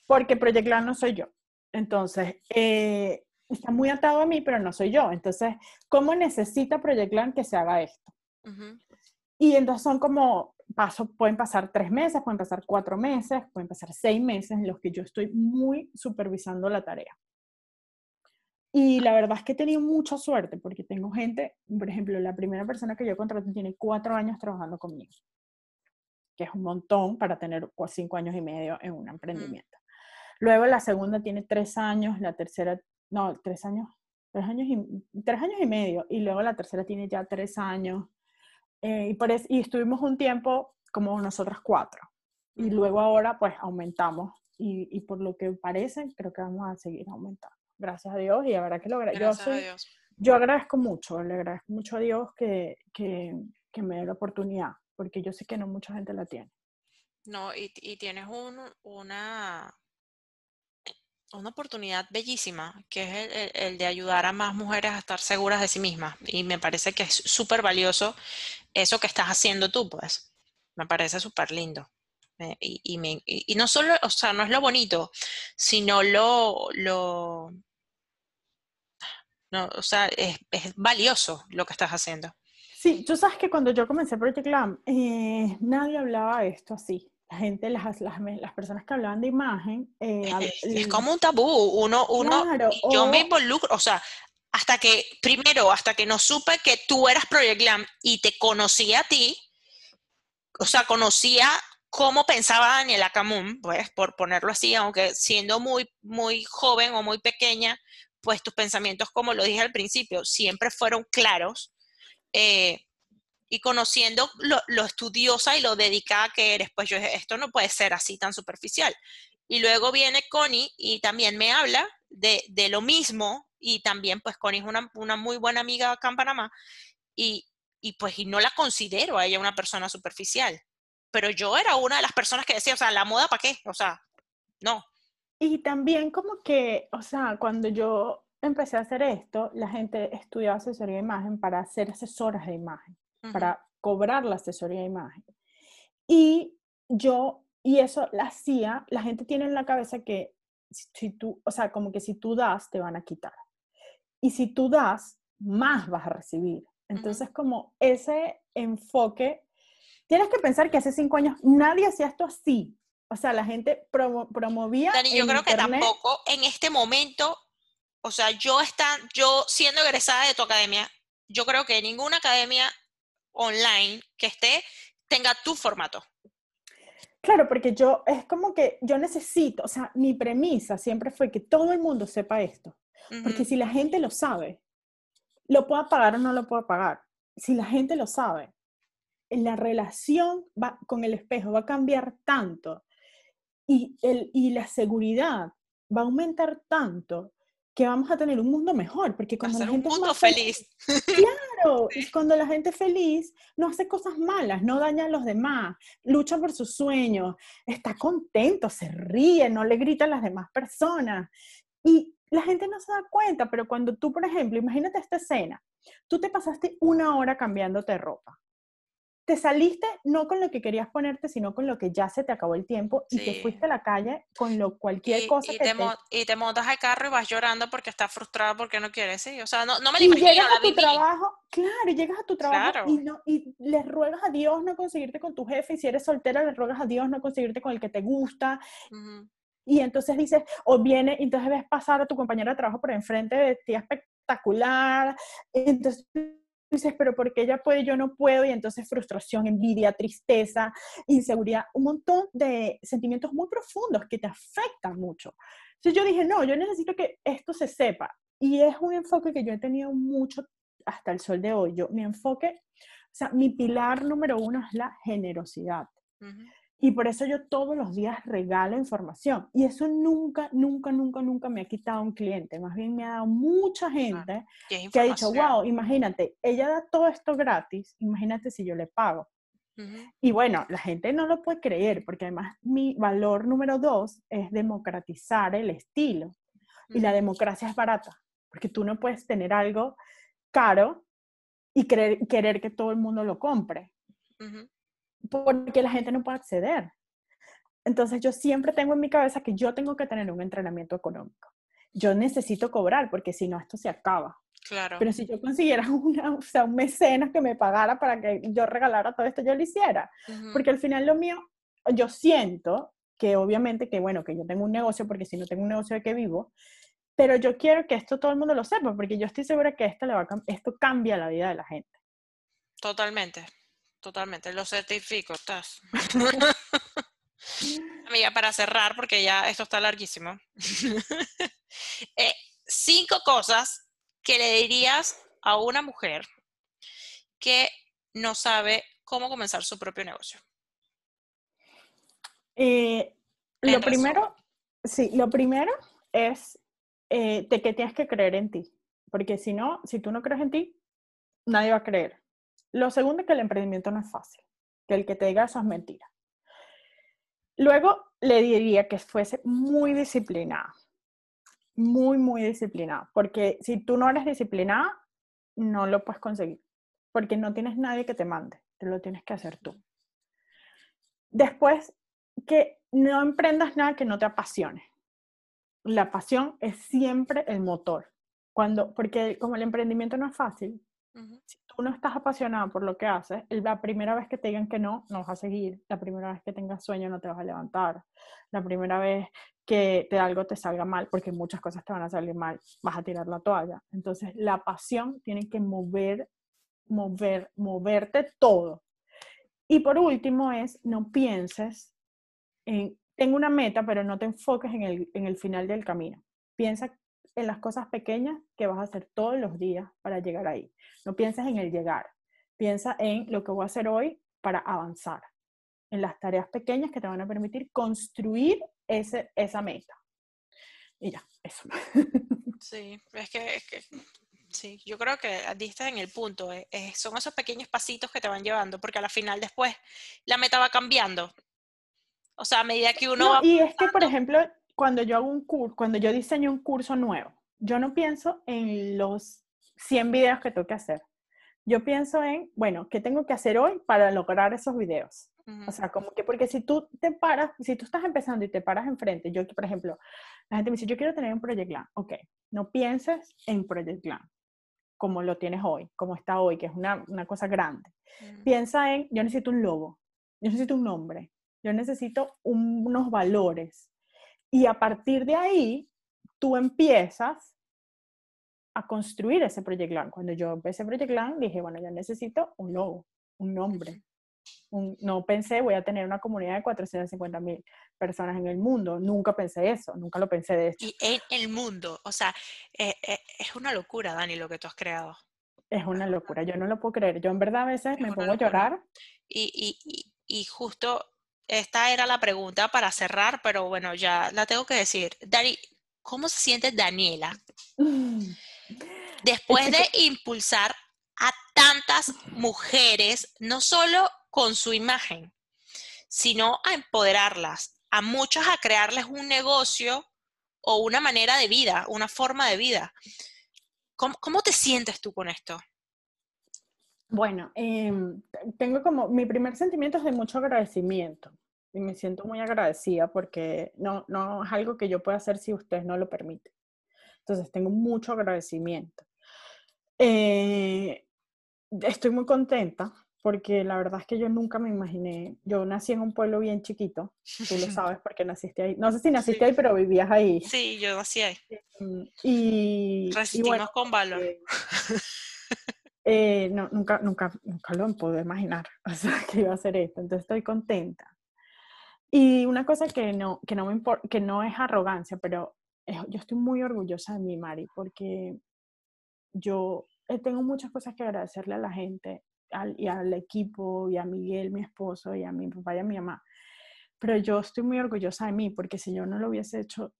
Porque Project Glam no soy yo. Entonces, está muy atado a mí, pero no soy yo. Entonces, ¿cómo necesita Project Glam que se haga esto? Uh-huh. Y entonces son como pasos, pueden pasar 3 meses, pueden pasar 4 meses, pueden pasar 6 meses en los que yo estoy muy supervisando la tarea. Y la verdad es que he tenido mucha suerte porque tengo gente, por ejemplo, la primera persona que yo contraté tiene 4 años trabajando conmigo, que es un montón para tener 5 años y medio en un emprendimiento. Luego la segunda tiene 3 años, la tercera, no, 3 años y medio, y luego la tercera tiene ya 3 años. Y estuvimos un tiempo como nosotras 4. Y luego ahora pues aumentamos y por lo que parece creo que vamos a seguir aumentando. Gracias a Dios, y la verdad que lo agradezco. Yo agradezco mucho, le agradezco mucho a Dios que me dé la oportunidad, porque yo sé que no mucha gente la tiene. No, y tienes una oportunidad bellísima, que es el de ayudar a más mujeres a estar seguras de sí mismas. Y me parece que es súper valioso eso que estás haciendo tú, pues. Me parece súper lindo. Y no solo, o sea, no es lo bonito, sino no, o sea, es valioso lo que estás haciendo. Sí, tú sabes que cuando yo comencé Project Glam, nadie hablaba de esto así. La gente, las personas que hablaban de imagen... es como un tabú. Claro, yo me involucro, o sea, hasta que no supe que tú eras Project Glam y te conocí a ti, o sea, conocía cómo pensaba Daniela Kammon, pues, por ponerlo así, aunque siendo muy, muy joven o muy pequeña, pues tus pensamientos, como lo dije al principio, siempre fueron claros. Y conociendo lo estudiosa y lo dedicada que eres, pues yo dije, esto no puede ser así tan superficial. Y luego viene Connie y también me habla de lo mismo, y también pues Connie es una muy buena amiga acá en Panamá, y no la considero a ella una persona superficial. Pero yo era una de las personas que decía, o sea, ¿la moda para qué? O sea, no. Y también como que, o sea, cuando yo empecé a hacer esto, la gente estudiaba asesoría de imagen para ser asesoras de imagen, para cobrar la asesoría de imagen. Y eso la hacía, la gente tiene en la cabeza que si tú, o sea, como que si tú das, te van a quitar. Y si tú das, más vas a recibir. Entonces, como ese enfoque... Tienes que pensar que hace 5 años nadie hacía esto así. O sea, la gente promovía. Dani, yo creo que tampoco en este momento, o sea, yo siendo egresada de tu academia, yo creo que ninguna academia online que esté tenga tu formato. Claro, porque es como que yo necesito, o sea, mi premisa siempre fue que todo el mundo sepa esto. Porque si la gente lo sabe, lo pueda pagar o no lo pueda pagar. Si la gente lo sabe, la relación con el espejo va a cambiar tanto y la seguridad va a aumentar tanto que vamos a tener un mundo mejor, porque cuando la gente es feliz. Claro, sí. Y cuando la gente es feliz no hace cosas malas, no daña a los demás, lucha por sus sueños, está contento, se ríe, no le gritan las demás personas y la gente no se da cuenta. Pero cuando tú, por ejemplo, imagínate esta escena, tú te pasaste 1 hora cambiándote de ropa. Te saliste no con lo que querías ponerte, sino con lo que ya se te acabó el tiempo, y te fuiste a la calle con cualquier cosa que y te montas al carro y vas llorando porque estás frustrada porque no quieres, sí. O sea, no me lo imagino. Y llegas a tu trabajo, y le ruegas a Dios no conseguirte con tu jefe, y si eres soltera le ruegas a Dios no conseguirte con el que te gusta. Y entonces dices, entonces ves pasar a tu compañera de trabajo por enfrente, vestida espectacular, entonces... dices, pero porque ella puede, yo no puedo, y entonces frustración, envidia, tristeza, inseguridad, un montón de sentimientos muy profundos que te afectan mucho. Entonces yo dije, no, yo necesito que esto se sepa, y es un enfoque que yo he tenido mucho hasta el sol de hoy. Mi enfoque, o sea, mi pilar número 1 es la generosidad, y por eso yo todos los días regalo información, y eso nunca, nunca, nunca, nunca me ha quitado un cliente. Más bien me ha dado mucha gente que ha dicho, wow, imagínate, ella da todo esto gratis, imagínate si yo le pago. Y bueno, la gente no lo puede creer, porque además mi valor número 2 es democratizar el estilo, y la democracia es barata, porque tú no puedes tener algo caro y querer que todo el mundo lo compre. Porque la gente no puede acceder. Entonces yo siempre tengo en mi cabeza que yo tengo que tener un entrenamiento económico. Yo necesito cobrar, porque si no esto se acaba. Claro. Pero si yo consiguiera un mecenas que me pagara para que yo regalara todo esto, yo lo hiciera. Porque al final lo mío, yo siento que obviamente que yo tengo un negocio, porque si no tengo un negocio, ¿de qué vivo? Pero yo quiero que esto todo el mundo lo sepa, porque yo estoy segura que esto cambia la vida de la gente. Totalmente, totalmente. Lo certifico, estás. Amiga, para cerrar, porque ya esto está larguísimo. 5 cosas que le dirías a una mujer que no sabe cómo comenzar su propio negocio. Lo primero es que tienes que creer en ti, porque si tú no crees en ti, nadie va a creer. Lo segundo es que el emprendimiento no es fácil, que el que te diga eso es mentira. Luego le diría que fuese muy disciplinada, porque si tú no eres disciplinada, no lo puedes conseguir, porque no tienes nadie que te mande, te lo tienes que hacer tú. Después, que no emprendas nada que no te apasione. La pasión es siempre el motor. Porque como el emprendimiento no es fácil, uh-huh. Si tú no estás apasionado por lo que haces, la primera vez que te digan que no, no vas a seguir. La primera vez que tengas sueño, no te vas a levantar. La primera vez que algo te salga mal, porque muchas cosas te van a salir mal, vas a tirar la toalla. Entonces, la pasión tiene que moverte todo. Y por último es, no pienses en, tengo una meta, pero no te enfoques en el final del camino. Piensa en las cosas pequeñas que vas a hacer todos los días para llegar ahí. No pienses en el llegar. Piensa en lo que voy a hacer hoy para avanzar. En las tareas pequeñas que te van a permitir construir esa meta. Y ya, eso. Sí, es que sí, yo creo que diste en el punto. Son esos pequeños pasitos que te van llevando, porque a la final después la meta va cambiando. O sea, a medida que uno va pensando... Es que, por ejemplo, cuando yo diseño un curso nuevo, yo no pienso en los 100 videos que tengo que hacer. Yo pienso en, bueno, ¿qué tengo que hacer hoy para lograr esos videos? Uh-huh. O sea, porque si tú estás empezando y te paras enfrente, yo, por ejemplo, la gente me dice, yo quiero tener un Project Glam. Ok, no pienses en Project Glam como lo tienes hoy, como está hoy, que es una cosa grande. Uh-huh. Piensa en, yo necesito un logo, yo necesito un nombre, yo necesito unos valores. Y a partir de ahí, tú empiezas a construir ese Project Glam. Cuando yo empecé Project Glam, dije, bueno, yo necesito un logo, un nombre. No pensé, voy a tener una comunidad de 450,000 personas en el mundo. Nunca pensé eso, nunca lo pensé de hecho. Y en el mundo, o sea, es una locura, Dani, lo que tú has creado. Es una locura, yo no lo puedo creer. Yo en verdad a veces me pongo a llorar. Y justo... Esta era la pregunta para cerrar, pero bueno, ya la tengo que decir. Dani, ¿cómo se siente Daniela después de impulsar a tantas mujeres, no solo con su imagen, sino a empoderarlas, a muchas a crearles un negocio o una manera de vida, una forma de vida? ¿Cómo te sientes tú con esto? Bueno, tengo como, mi primer sentimiento es de mucho agradecimiento y me siento muy agradecida porque no es algo que yo pueda hacer si ustedes no lo permiten. Entonces tengo mucho agradecimiento. Estoy muy contenta porque la verdad es que yo nunca me imaginé, yo nací en un pueblo bien chiquito, tú lo sabes porque naciste ahí, no sé si naciste ahí pero vivías ahí. Sí, yo nací ahí. Resistimos bueno, con valor. No, nunca lo puedo imaginar, o sea, que iba a hacer esto, entonces estoy contenta. Y una cosa que no me importa, que no es arrogancia, pero yo estoy muy orgullosa de mí, Mari, porque yo tengo muchas cosas que agradecerle a la gente, y al equipo, y a Miguel, mi esposo, y a mi papá y a mi mamá, pero yo estoy muy orgullosa de mí, porque si yo no lo hubiese hecho,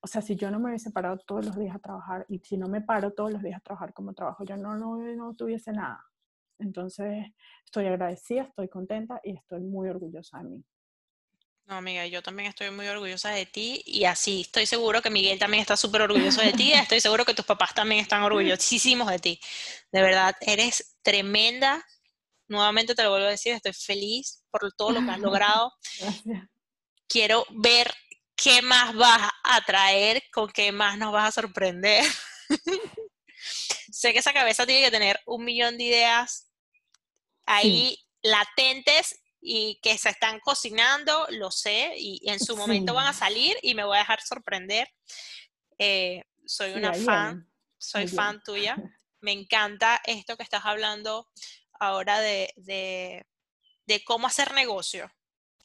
o sea, si yo no me hubiese parado todos los días a trabajar y si no me paro todos los días a trabajar como trabajo, yo no tuviese nada. Entonces, estoy agradecida, estoy contenta y estoy muy orgullosa de mí. No, amiga, yo también estoy muy orgullosa de ti y así estoy seguro que Miguel también está súper orgulloso de ti. Estoy seguro que tus papás también están orgullosísimos de ti. De verdad, eres tremenda. Nuevamente te lo vuelvo a decir, estoy feliz por todo lo que has logrado. Gracias. Quiero ver... ¿Qué más vas a traer? ¿Con qué más nos vas a sorprender? Sé que esa cabeza tiene que tener 1,000,000 de ideas ahí latentes y que se están cocinando, lo sé, y en su momento van a salir y me voy a dejar sorprender. soy una fan, soy fan tuya. Me encanta esto que estás hablando ahora de cómo hacer negocio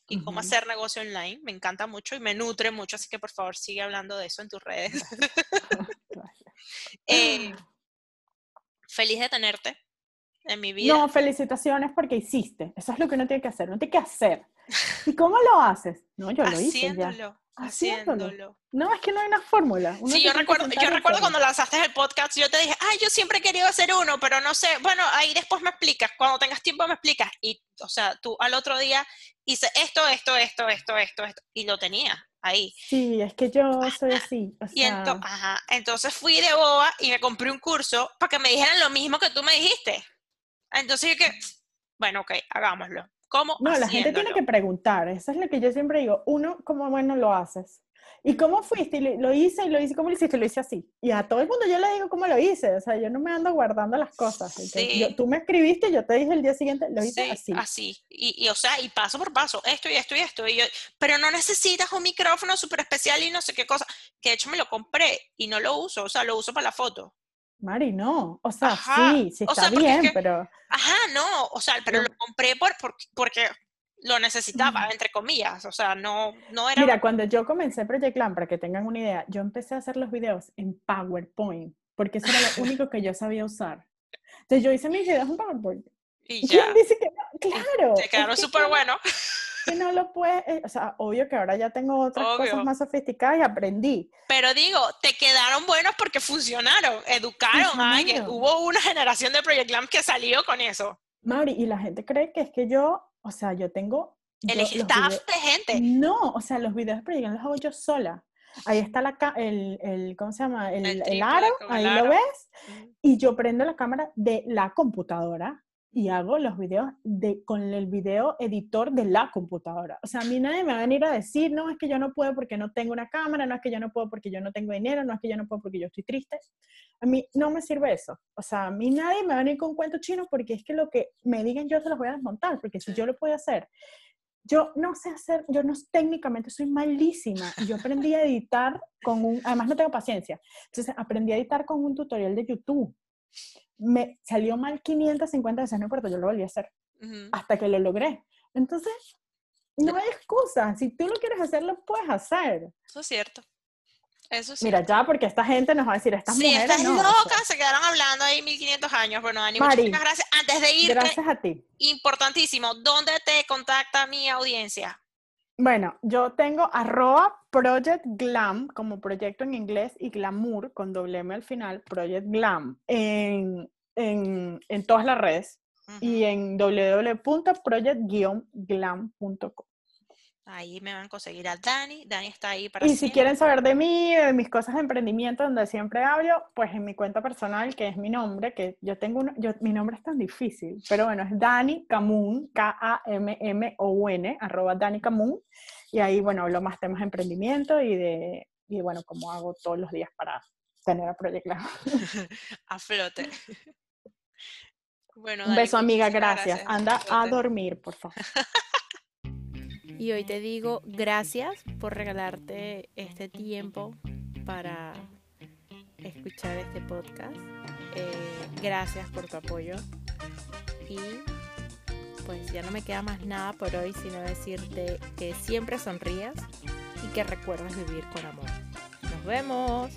y cómo hacer negocio online. Me encanta mucho y me nutre mucho, así que por favor sigue hablando de eso en tus redes. Feliz de tenerte en mi vida. No, felicitaciones porque hiciste. Eso es lo que uno tiene que hacer, no tiene que hacer. ¿Y cómo lo haces? No, yo lo hice ya. Haciéndolo. No, es que no hay una fórmula. Uno sí, yo recuerdo cuando lanzaste el podcast, yo te dije, ay, yo siempre he querido hacer uno, pero no sé, bueno, ahí después me explicas, cuando tengas tiempo me explicas. Y, o sea, tú al otro día hice esto, y lo tenía ahí. Sí, es que yo soy así. O sea... Y entonces fui de boba y me compré un curso para que me dijeran lo mismo que tú me dijiste. Entonces yo que, bueno, ok, hagámoslo. ¿Cómo? No, la gente tiene que preguntar, eso es lo que yo siempre digo, uno, ¿cómo bueno lo haces? ¿Y cómo fuiste? Y lo hice, ¿cómo lo hiciste? Lo hice así. Y a todo el mundo yo le digo cómo lo hice, o sea, yo no me ando guardando las cosas. Entonces, sí. Tú me escribiste, yo te dije el día siguiente, lo hice así. Y o sea, y paso por paso, esto. Y yo, pero no necesitas un micrófono súper especial y no sé qué cosa, que de hecho me lo compré y no lo uso, o sea, lo uso para la foto. Mari, no, o sea, sí está bien, es que, pero... Ajá, no, o sea, pero lo compré porque lo necesitaba, entre comillas, o sea, no era... Mira, cuando yo comencé Project Glam, para que tengan una idea, yo empecé a hacer los videos en PowerPoint, porque eso era lo único que yo sabía usar. Entonces yo hice mis videos en PowerPoint. Y ya. ¿Quién dice que no? ¡Claro! Te quedaron súper buenos. Que no lo puedes, o sea, obvio que ahora ya tengo otras cosas más sofisticadas y aprendí. Pero digo, te quedaron buenos porque funcionaron, educaron a alguien. Hubo una generación de Project Glam que salió con eso. Mauri, y la gente cree que es que yo, o sea, yo tengo... El staff de gente. No, o sea, los videos de Project Glam los hago yo sola. Ahí está el ¿cómo se llama? El aro, ahí lo ves. Y yo prendo la cámara de la computadora. Y hago los videos con el video editor de la computadora. O sea, a mí nadie me va a venir a decir, no, es que yo no puedo porque no tengo una cámara, no es que yo no puedo porque yo no tengo dinero, no es que yo no puedo porque yo estoy triste. A mí no me sirve eso. O sea, a mí nadie me va a venir con cuentos chinos porque es que lo que me digan yo se los voy a desmontar, porque si yo lo puedo hacer. Yo no sé hacer, técnicamente soy malísima. Yo aprendí a editar además no tengo paciencia. Entonces aprendí a editar con un tutorial de YouTube. Me salió mal 550 veces, no importa, yo lo volví a hacer hasta que lo logré. Entonces, no hay excusa. Si tú lo quieres hacer, lo puedes hacer. Eso es cierto. Mira, ya, porque esta gente nos va a decir, estas mujeres estás locas, se quedaron hablando ahí 1500 años. Bueno, Dani, muchas gracias. Antes de irte, gracias a ti. Importantísimo, ¿dónde te contacta mi audiencia? Bueno, yo tengo @ProjectGlam, como proyecto en inglés, y glamour, con doble M al final, Project Glam, en todas las redes, y en www.project-glam.com. Ahí me van a conseguir a Dani, está ahí para... Y si quieren saber de mí, de mis cosas de emprendimiento, donde siempre hablo, pues en mi cuenta personal, que es mi nombre, que yo tengo mi nombre es tan difícil, pero bueno, es Dani Kammon, Kammon, @DaniKammon, y ahí, bueno, hablo más temas de emprendimiento y bueno, como hago todos los días para tener a Project Glam. A flote. Bueno, Dani, un beso, amiga, gracias. Anda a dormir, por favor. Y hoy te digo gracias por regalarte este tiempo para escuchar este podcast. Gracias por tu apoyo. Y pues ya no me queda más nada por hoy, sino decirte que siempre sonrías y que recuerdes vivir con amor. ¡Nos vemos!